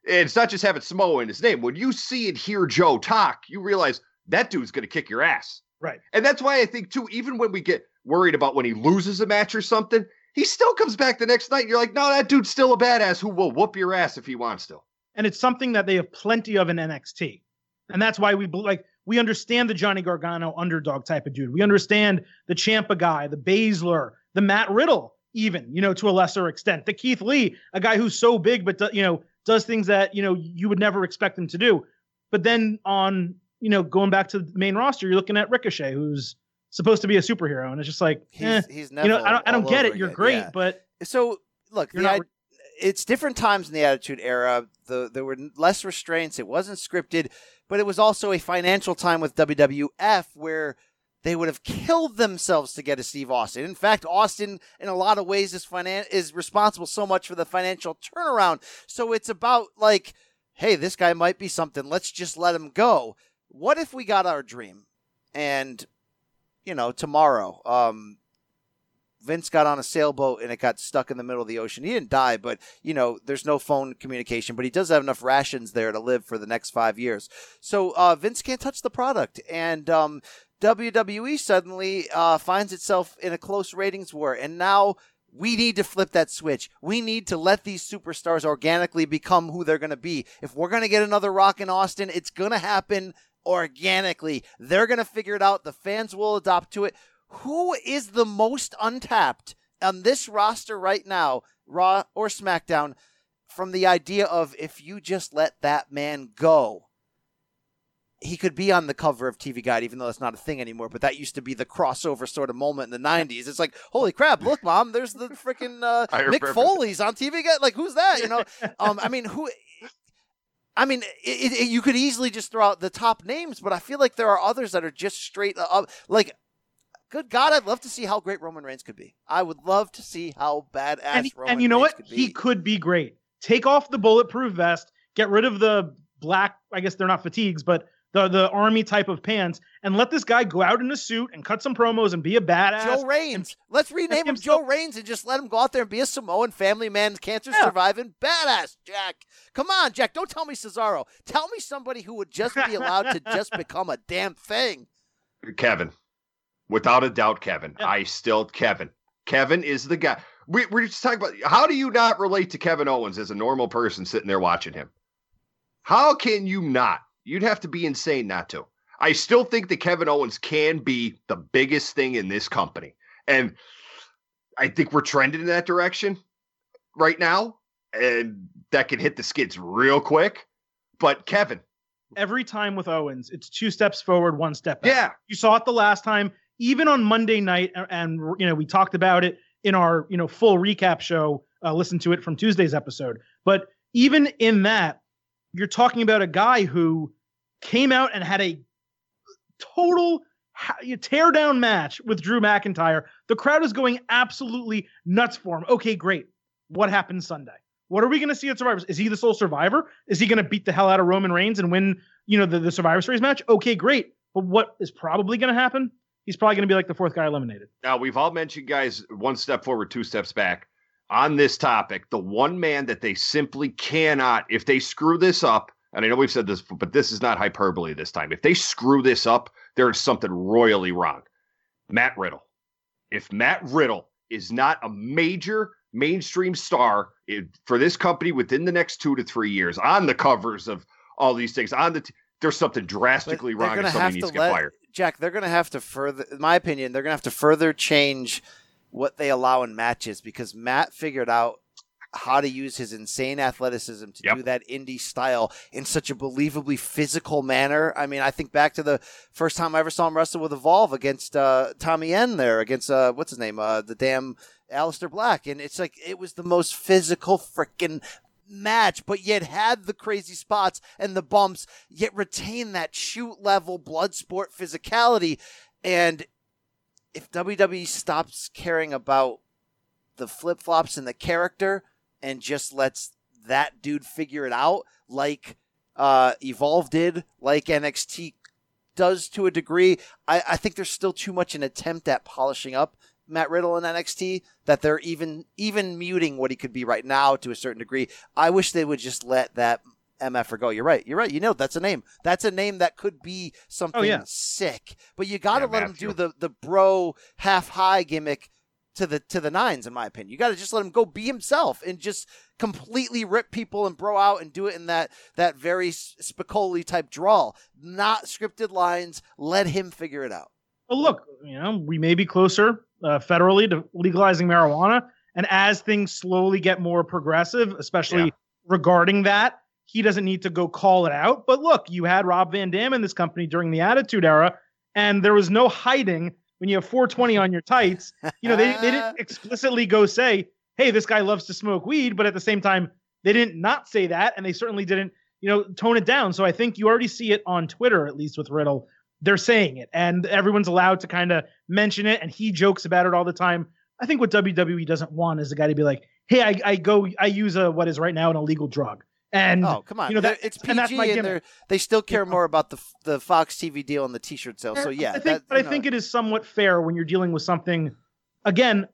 and it's not just having Samoa in his name. When you see and hear Joe talk, you realize that dude's going to kick your ass. Right. And that's why I think, too, even when we get – worried about when he loses a match or something, he still comes back the next night. You're like, no, that dude's still a badass who will whoop your ass if he wants to. And it's something that they have plenty of in N X T. And that's why we like we understand the Johnny Gargano underdog type of dude. We understand the Ciampa guy, the Baszler, the Matt Riddle, even, you know, to a lesser extent, the Keith Lee, a guy who's so big, but, do, you know, does things that, you know, you would never expect him to do. But then on, you know, going back to the main roster, you're looking at Ricochet, who's supposed to be a superhero. And it's just like, he's, eh, he's never, you know, I don't, I don't get it. You're it, great, yeah. But so look, the not... I, it's different times in the Attitude Era. The, there were less restraints. It wasn't scripted, but it was also a financial time with W W F where they would have killed themselves to get a Steve Austin. In fact, Austin, in a lot of ways, is finan- is responsible so much for the financial turnaround. So it's about like, hey, this guy might be something. Let's just let him go. What if we got our dream? And, you know, tomorrow, um, Vince got on a sailboat and it got stuck in the middle of the ocean. He didn't die, but, you know, there's no phone communication. But he does have enough rations there to live for the next five years. So uh, Vince can't touch the product. And um W W E suddenly uh, finds itself in a close ratings war, and now we need to flip that switch. We need to let these superstars organically become who they're going to be. If we're going to get another Rock in Austin, it's going to happen organically. They're going to figure it out. The fans will adopt to it. Who is the most untapped on this roster right now, Raw or SmackDown, from the idea of if you just let that man go? He could be on the cover of T V Guide, even though that's not a thing anymore, but that used to be the crossover sort of moment in the nineties. It's like, holy crap, look, Mom, there's the freaking uh, Mick Foley's on T V Guide. Like, who's that? You know, um, I mean, who, I mean, it, it, you could easily just throw out the top names, but I feel like there are others that are just straight up. Like, good God, I'd love to see how great Roman Reigns could be. I would love to see how badass Roman Reigns could be. And you know what? He could be great. Take off the bulletproof vest, get rid of the black, I guess they're not fatigues, but the the army type of pants, and let this guy go out in a suit and cut some promos and be a badass. Joe Reigns. And, Let's rename him Joe Reigns and just let him go out there and be a Samoan family man, cancer-surviving yeah. badass, Jack. Come on, Jack. Don't tell me Cesaro. Tell me somebody who would just be allowed to just become a damn thing. Kevin. Without a doubt, Kevin. Yeah. I still, Kevin. Kevin is the guy. We, we're just talking about, how do you not relate to Kevin Owens as a normal person sitting there watching him? How can you not? You'd have to be insane not to. I still think that Kevin Owens can be the biggest thing in this company. And I think we're trending in that direction right now. And that can hit the skids real quick. But Kevin. Every time with Owens, it's two steps forward, one step back. Yeah. You saw it the last time, even on Monday night. And, you know, we talked about it in our, you know, full recap show. Uh, listen to it from Tuesday's episode. But even in that, you're talking about a guy who came out and had a total tear down match with Drew McIntyre. The crowd is going absolutely nuts for him. Okay, great. What happens Sunday? What are we going to see at Survivor? Is he the sole survivor? Is he going to beat the hell out of Roman Reigns and win, you know, the, the Survivor Series match? Okay, great. But what is probably going to happen? He's probably going to be like the fourth guy eliminated. Now, we've all mentioned guys one step forward, two steps back. On this topic, the one man that they simply cannot, if they screw this up, and I know we've said this, but this is not hyperbole this time. If they screw this up, there is something royally wrong. Matt Riddle. If Matt Riddle is not a major mainstream star for this company within the next two to three years, on the covers of all these things, on the t- there's something drastically wrong and somebody needs to get fired. Jack, they're going to have to further, in my opinion, they're going to have to further change what they allow in matches, because Matt figured out how to use his insane athleticism to yep. do that indie style in such a believably physical manner. I mean, I think back to the first time I ever saw him wrestle with Evolve against uh, Tommy N there, against, uh, what's his name, uh, the damn Aleister Black. And it's like, it was the most physical freaking match, but yet had the crazy spots and the bumps, yet retain that shoot level blood sport physicality. And if W W E stops caring about the flip-flops and the character and just lets that dude figure it out, like uh, Evolve did, like N X T does to a degree, I, I think there's still too much an attempt at polishing up Matt Riddle in N X T that they're even even muting what he could be right now to a certain degree. I wish they would just let that M F R Go. You're right. You're right. You know, that's a name. That's a name that could be something oh, yeah. sick. But you got to yeah, let Matthew. him do the, the bro half-high gimmick to the to the nines, in my opinion. You got to just let him go be himself and just completely rip people and bro out and do it in that, that very Spicoli-type drawl. Not scripted lines. Let him figure it out. Well, look, you know, we may be closer uh, federally to legalizing marijuana. And as things slowly get more progressive, especially yeah. regarding that, he doesn't need to go call it out. But look, you had Rob Van Dam in this company during the Attitude Era, and there was no hiding when you have four twenty on your tights. You know, they, they didn't explicitly go say, hey, this guy loves to smoke weed. But at the same time, they didn't not say that. And they certainly didn't, you know, tone it down. So I think you already see it on Twitter, at least with Riddle. They're saying it and everyone's allowed to kind of mention it. And he jokes about it all the time. I think what W W E doesn't want is the guy to be like, hey, I, I go, I use a, what is right now an illegal drug. And oh, come on. You know, that, it's P G and, that's my and they still care more about the the Fox T V deal and the t-shirt sale. So yeah, I think, that, but I know. think it is somewhat fair when you're dealing with something, again,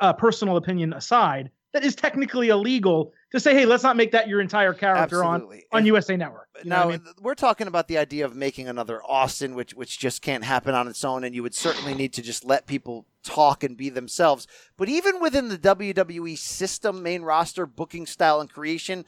uh, personal opinion aside, that is technically illegal to say, hey, let's not make that your entire character Absolutely. on, on U S A Network. You now, I mean? We're talking about the idea of making another Austin, which which just can't happen on its own, and you would certainly need to just let people talk and be themselves. But even within the W W E system, main roster, booking style, and creation,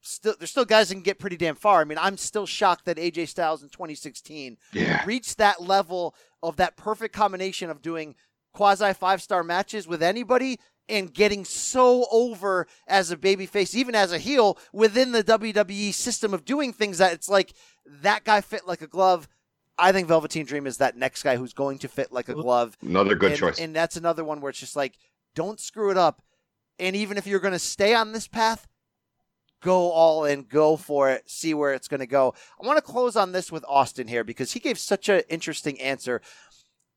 still there's still guys that can get pretty damn far. I mean, I'm still shocked that A J Styles in twenty sixteen yeah. reached that level of that perfect combination of doing quasi-five-star matches with anybody and getting so over as a babyface, even as a heel, within the W W E system of doing things that it's like, that guy fit like a glove. I think Velveteen Dream is that next guy who's going to fit like a glove. Another good and, choice. And that's another one where it's just like, don't screw it up. And even if you're going to stay on this path, go all in, go for it, see where it's going to go. I want to close on this with Austin here because he gave such an interesting answer.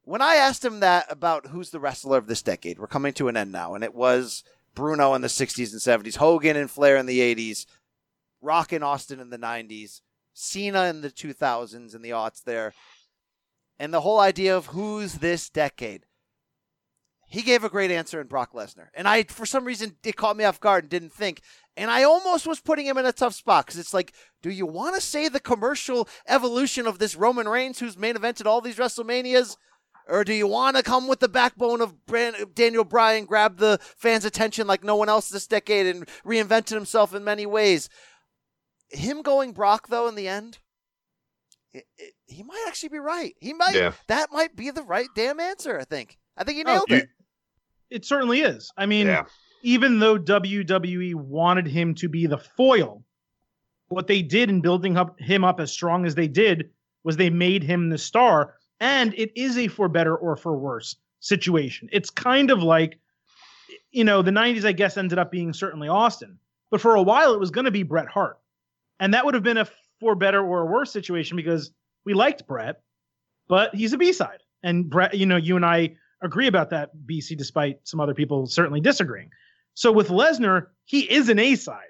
When I asked him that about who's the wrestler of this decade, we're coming to an end now, and it was Bruno in the sixties and seventies, Hogan and Flair in the eighties, Rock and Austin in the nineties, Cena in the two thousands and the aughts there, and the whole idea of who's this decade. He gave a great answer in Brock Lesnar, and I, for some reason, it caught me off guard and didn't think. And I almost was putting him in a tough spot because it's like, do you want to say the commercial evolution of this Roman Reigns who's main evented all these WrestleManias? Or do you want to come with the backbone of Brand- Daniel Bryan, grab the fans' attention like no one else this decade and reinvented himself in many ways? Him going Brock, though, in the end, it, it, he might actually be right. He might. Yeah. That might be the right damn answer, I think. I think he nailed oh, it. You, it certainly is. I mean, yeah. even though W W E wanted him to be the foil, what they did in building up, him up as strong as they did was they made him the star. And it is a for better or for worse situation. It's kind of like, you know, the nineties, I guess, ended up being certainly Austin. But for a while, it was going to be Bret Hart. And that would have been a for better or worse situation because we liked Bret, but he's a B-side. And Bret, you know, you and I agree about that, B C, despite some other people certainly disagreeing. So with Lesnar, he is an A-side.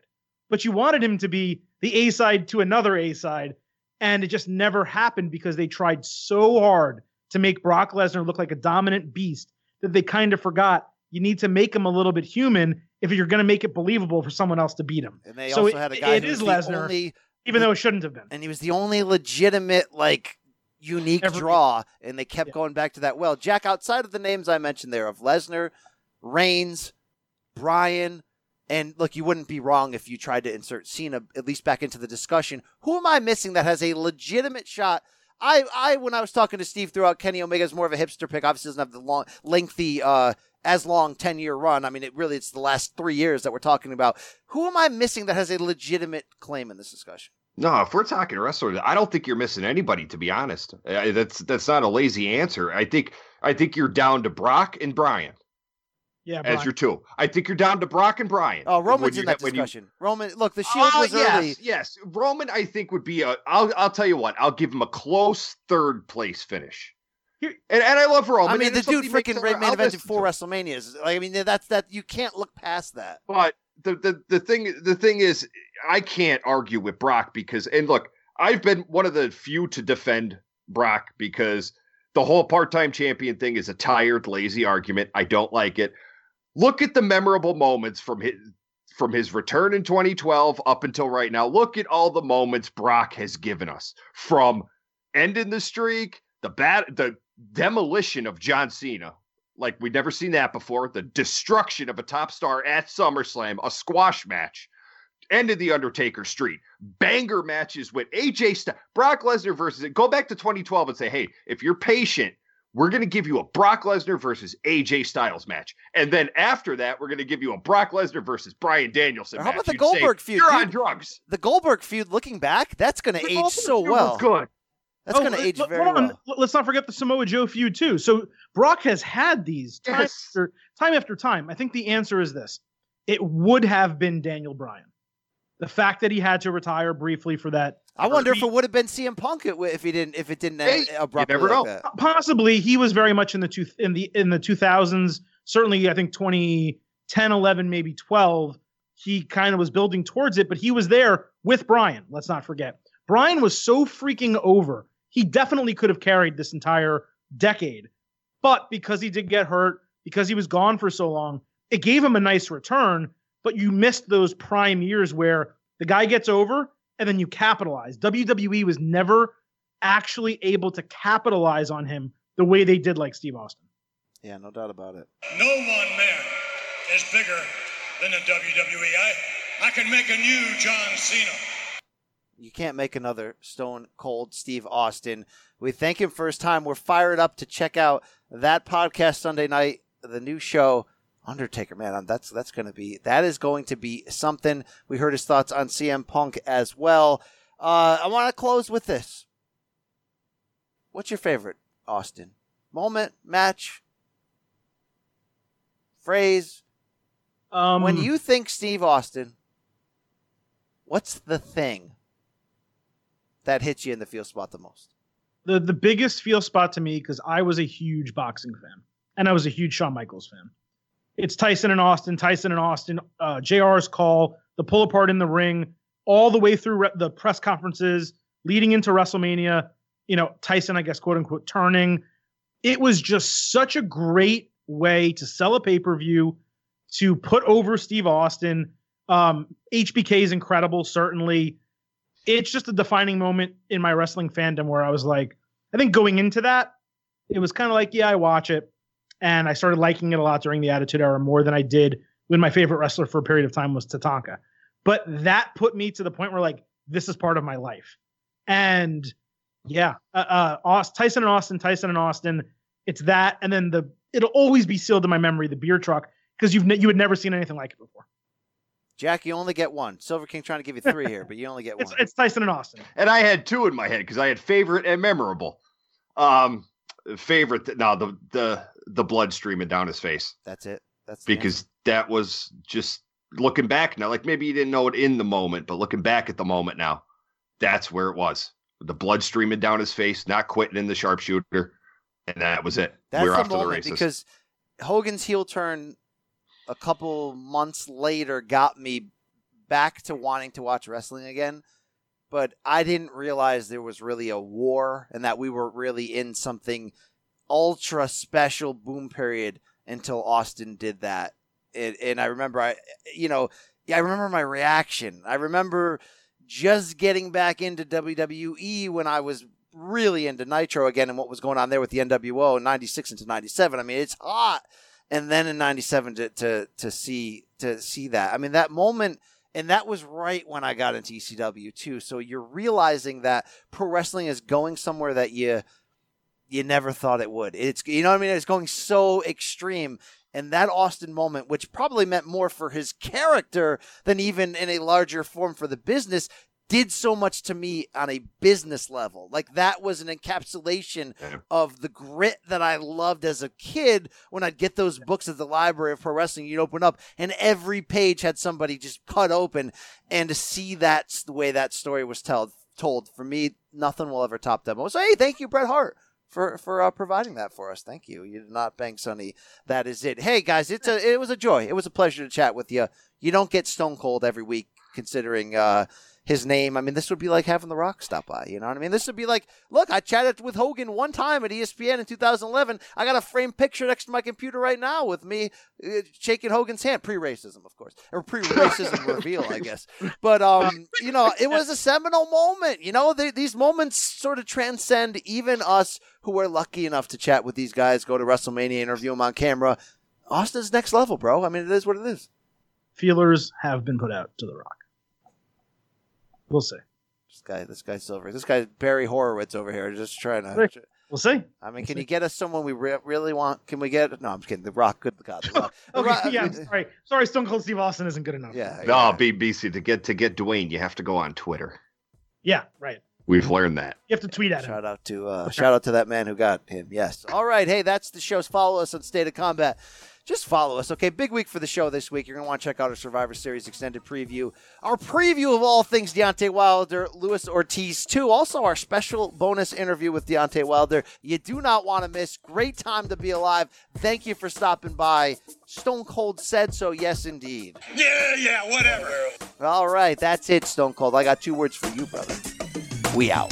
But you wanted him to be the A-side to another A-side. And it just never happened because they tried so hard to make Brock Lesnar look like a dominant beast that they kind of forgot you need to make him a little bit human if you're going to make it believable for someone else to beat him. And they so also it, had a guy it who is Lesnar, only, even though it shouldn't have been. And he was the only legitimate, like, unique Everything. draw, and they kept yeah. going back to that. Well, Jack, outside of the names I mentioned there of Lesnar, Reigns, Bryan, and look, you wouldn't be wrong if you tried to insert Cena, at least back into the discussion. Who am I missing that has a legitimate shot? I, I when I was talking to Steve throughout, Kenny Omega is more of a hipster pick. Obviously, doesn't have the long, lengthy, uh, as long ten-year run. I mean, it really it's the last three years that we're talking about. Who am I missing that has a legitimate claim in this discussion? No, if we're talking wrestlers, I don't think you're missing anybody, to be honest. I, that's that's not a lazy answer. I think I think you're down to Brock and Bryan. Yeah, Brian. As your two. I think you're down to Brock and Bryan. Oh, Roman's you, in that discussion. You... Roman, look, the Shield uh, was yes, early. Yes, Roman, I think, would be a – I'll I'll tell you what. I'll give him a close third-place finish. And and I love Roman. I mean, the dude freaking main evented four WrestleManias. Like, I mean, that's that – you can't look past that. But the, the, the thing the thing is, I can't argue with Brock because – and look, I've been one of the few to defend Brock because the whole part-time champion thing is a tired, lazy argument. I don't like it. Look at the memorable moments from his, from his return in twenty twelve up until right now. Look at all the moments Brock has given us, from ending the streak, the bat, the demolition of John Cena. Like, we'd never seen that before. The destruction of a top star at SummerSlam, a squash match, ended the Undertaker streak, banger matches with A J Styles, Brock Lesnar versus it. Go back to twenty twelve and say, hey, if you're patient, we're going to give you a Brock Lesnar versus A J Styles match. And then after that, we're going to give you a Brock Lesnar versus Brian Danielson How match. How about the You'd Goldberg say, feud? You're dude, on drugs. The Goldberg feud, looking back, that's going to age Goldberg so well. Good. That's oh, going to age l- very well. Let's not forget the Samoa Joe feud, too. So Brock has had these time, yes. after, time after time. I think the answer is this. It would have been Daniel Bryan. The fact that he had to retire briefly for that. I wonder if it would have been C M Punk if he didn't, if it didn't hey, abruptly. You never know. Like that. Possibly. He was very much in the two, in the in the two thousands. Certainly, I think twenty ten, eleven, maybe twelve. He kind of was building towards it, but he was there with Brian. Let's not forget, Brian was so freaking over. He definitely could have carried this entire decade, but because he did get hurt, because he was gone for so long, it gave him a nice return. But you missed those prime years where the guy gets over and then you capitalize. W W E was never actually able to capitalize on him the way they did like Steve Austin. Yeah, no doubt about it. No one man is bigger than the W W E. I, I can make a new John Cena. You can't make another Stone Cold Steve Austin. We thank him for his time. We're fired up to check out that podcast Sunday night, the new show, Undertaker, man, that's that's going to be that is going to be something. We heard his thoughts on C M Punk as well. Uh, I want to close with this. What's your favorite Austin moment, match, phrase? Um, when you think Steve Austin, what's the thing that hits you in the feel spot the most? The the biggest feel spot to me, because I was a huge boxing fan and I was a huge Shawn Michaels fan. It's Tyson and Austin, Tyson and Austin, uh, J R's call, the pull apart in the ring, all the way through re- the press conferences, leading into WrestleMania, you know, Tyson, I guess, quote unquote, turning. It was just such a great way to sell a pay-per-view, to put over Steve Austin. Um, H B K is incredible, certainly. It's just a defining moment in my wrestling fandom where I was like, I think going into that, it was kind of like, yeah, I watch it. And I started liking it a lot during the Attitude Era more than I did when my favorite wrestler for a period of time was Tatanka. But that put me to the point where, like, this is part of my life. And, yeah, uh, uh, Tyson and Austin, Tyson and Austin, it's that. And then the it'll always be sealed in my memory, the beer truck, because you've ne- you had never seen anything like it before. Jack, you only get one. Silver King trying to give you three here, but you only get it's, one. It's Tyson and Austin. And I had two in my head because I had favorite and memorable. Um, favorite, th- no, the the... the blood streaming down his face. That's it. That's because that was just looking back now. Like, maybe you didn't know it in the moment, but looking back at the moment now, that's where it was. The blood streaming down his face, not quitting in the sharpshooter. And that was it. That's we were off to the races. Because Hogan's heel turn a couple months later got me back to wanting to watch wrestling again. But I didn't realize there was really a war and that we were really in something ultra special boom period until Austin did that. It, and I remember, I, you know, I remember my reaction. I remember just getting back into W W E when I was really into Nitro again and what was going on there with the N W O in ninety-six into ninety-seven. I mean, it's hot. And then in ninety-seven to, to, to see, to see that, I mean, that moment, and that was right when I got into E C W too. So you're realizing that pro wrestling is going somewhere that you, You never thought it would. It's, you know what I mean? It's going so extreme. And that Austin moment, which probably meant more for his character than even in a larger form for the business, did so much to me on a business level. Like, that was an encapsulation of the grit that I loved as a kid when I'd get those books at the Library of Pro Wrestling. You'd open up and every page had somebody just cut open, and to see that's the way that story was told told for me, nothing will ever top that. I was like, hey, thank you, Bret Hart, for for uh, providing that for us. Thank you. You did not bang, Sonny. That is it. Hey, guys, it's a it was a joy. It was a pleasure to chat with you. You don't get Stone Cold every week, considering uh, his name. I mean, this would be like having The Rock stop by. You know what I mean? This would be like, look, I chatted with Hogan one time at E S P N in two thousand eleven. I got a framed picture next to my computer right now with me uh, shaking Hogan's hand. Pre-racism, of course. Or pre-racism reveal, I guess. But, um, you know, it was a seminal moment. You know, they, these moments sort of transcend even us who are lucky enough to chat with these guys, go to WrestleMania, interview them on camera. Austin's next level, bro. I mean, it is what it is. Feelers have been put out to The Rock. We'll see. This guy, this guy Silver, this guy Barry Horowitz over here, just trying to. We'll see. I mean, can you get us someone we re- really want? Can we get? No, I'm just kidding. The Rock, good God. The Rock. The okay, Rock, yeah. I mean, sorry, sorry. Stone Cold Steve Austin isn't good enough. Yeah. No, yeah. B B C to get to get Dwayne, you have to go on Twitter. Yeah. Right. We've learned that. You have to tweet at him. Shout out to uh, shout out to that man who got him. Yes. All right. Hey, that's the show. Follow us on State of Combat. Just follow us, okay? Big week for the show this week. You're going to want to check out our Survivor Series extended preview, our preview of all things Deontay Wilder, Luis Ortiz too. Also, our special bonus interview with Deontay Wilder. You do not want to miss. Great time to be alive. Thank you for stopping by. Stone Cold said so. Yes, indeed. Yeah, yeah, whatever. All right, that's it, Stone Cold. I got two words for you, brother. We out.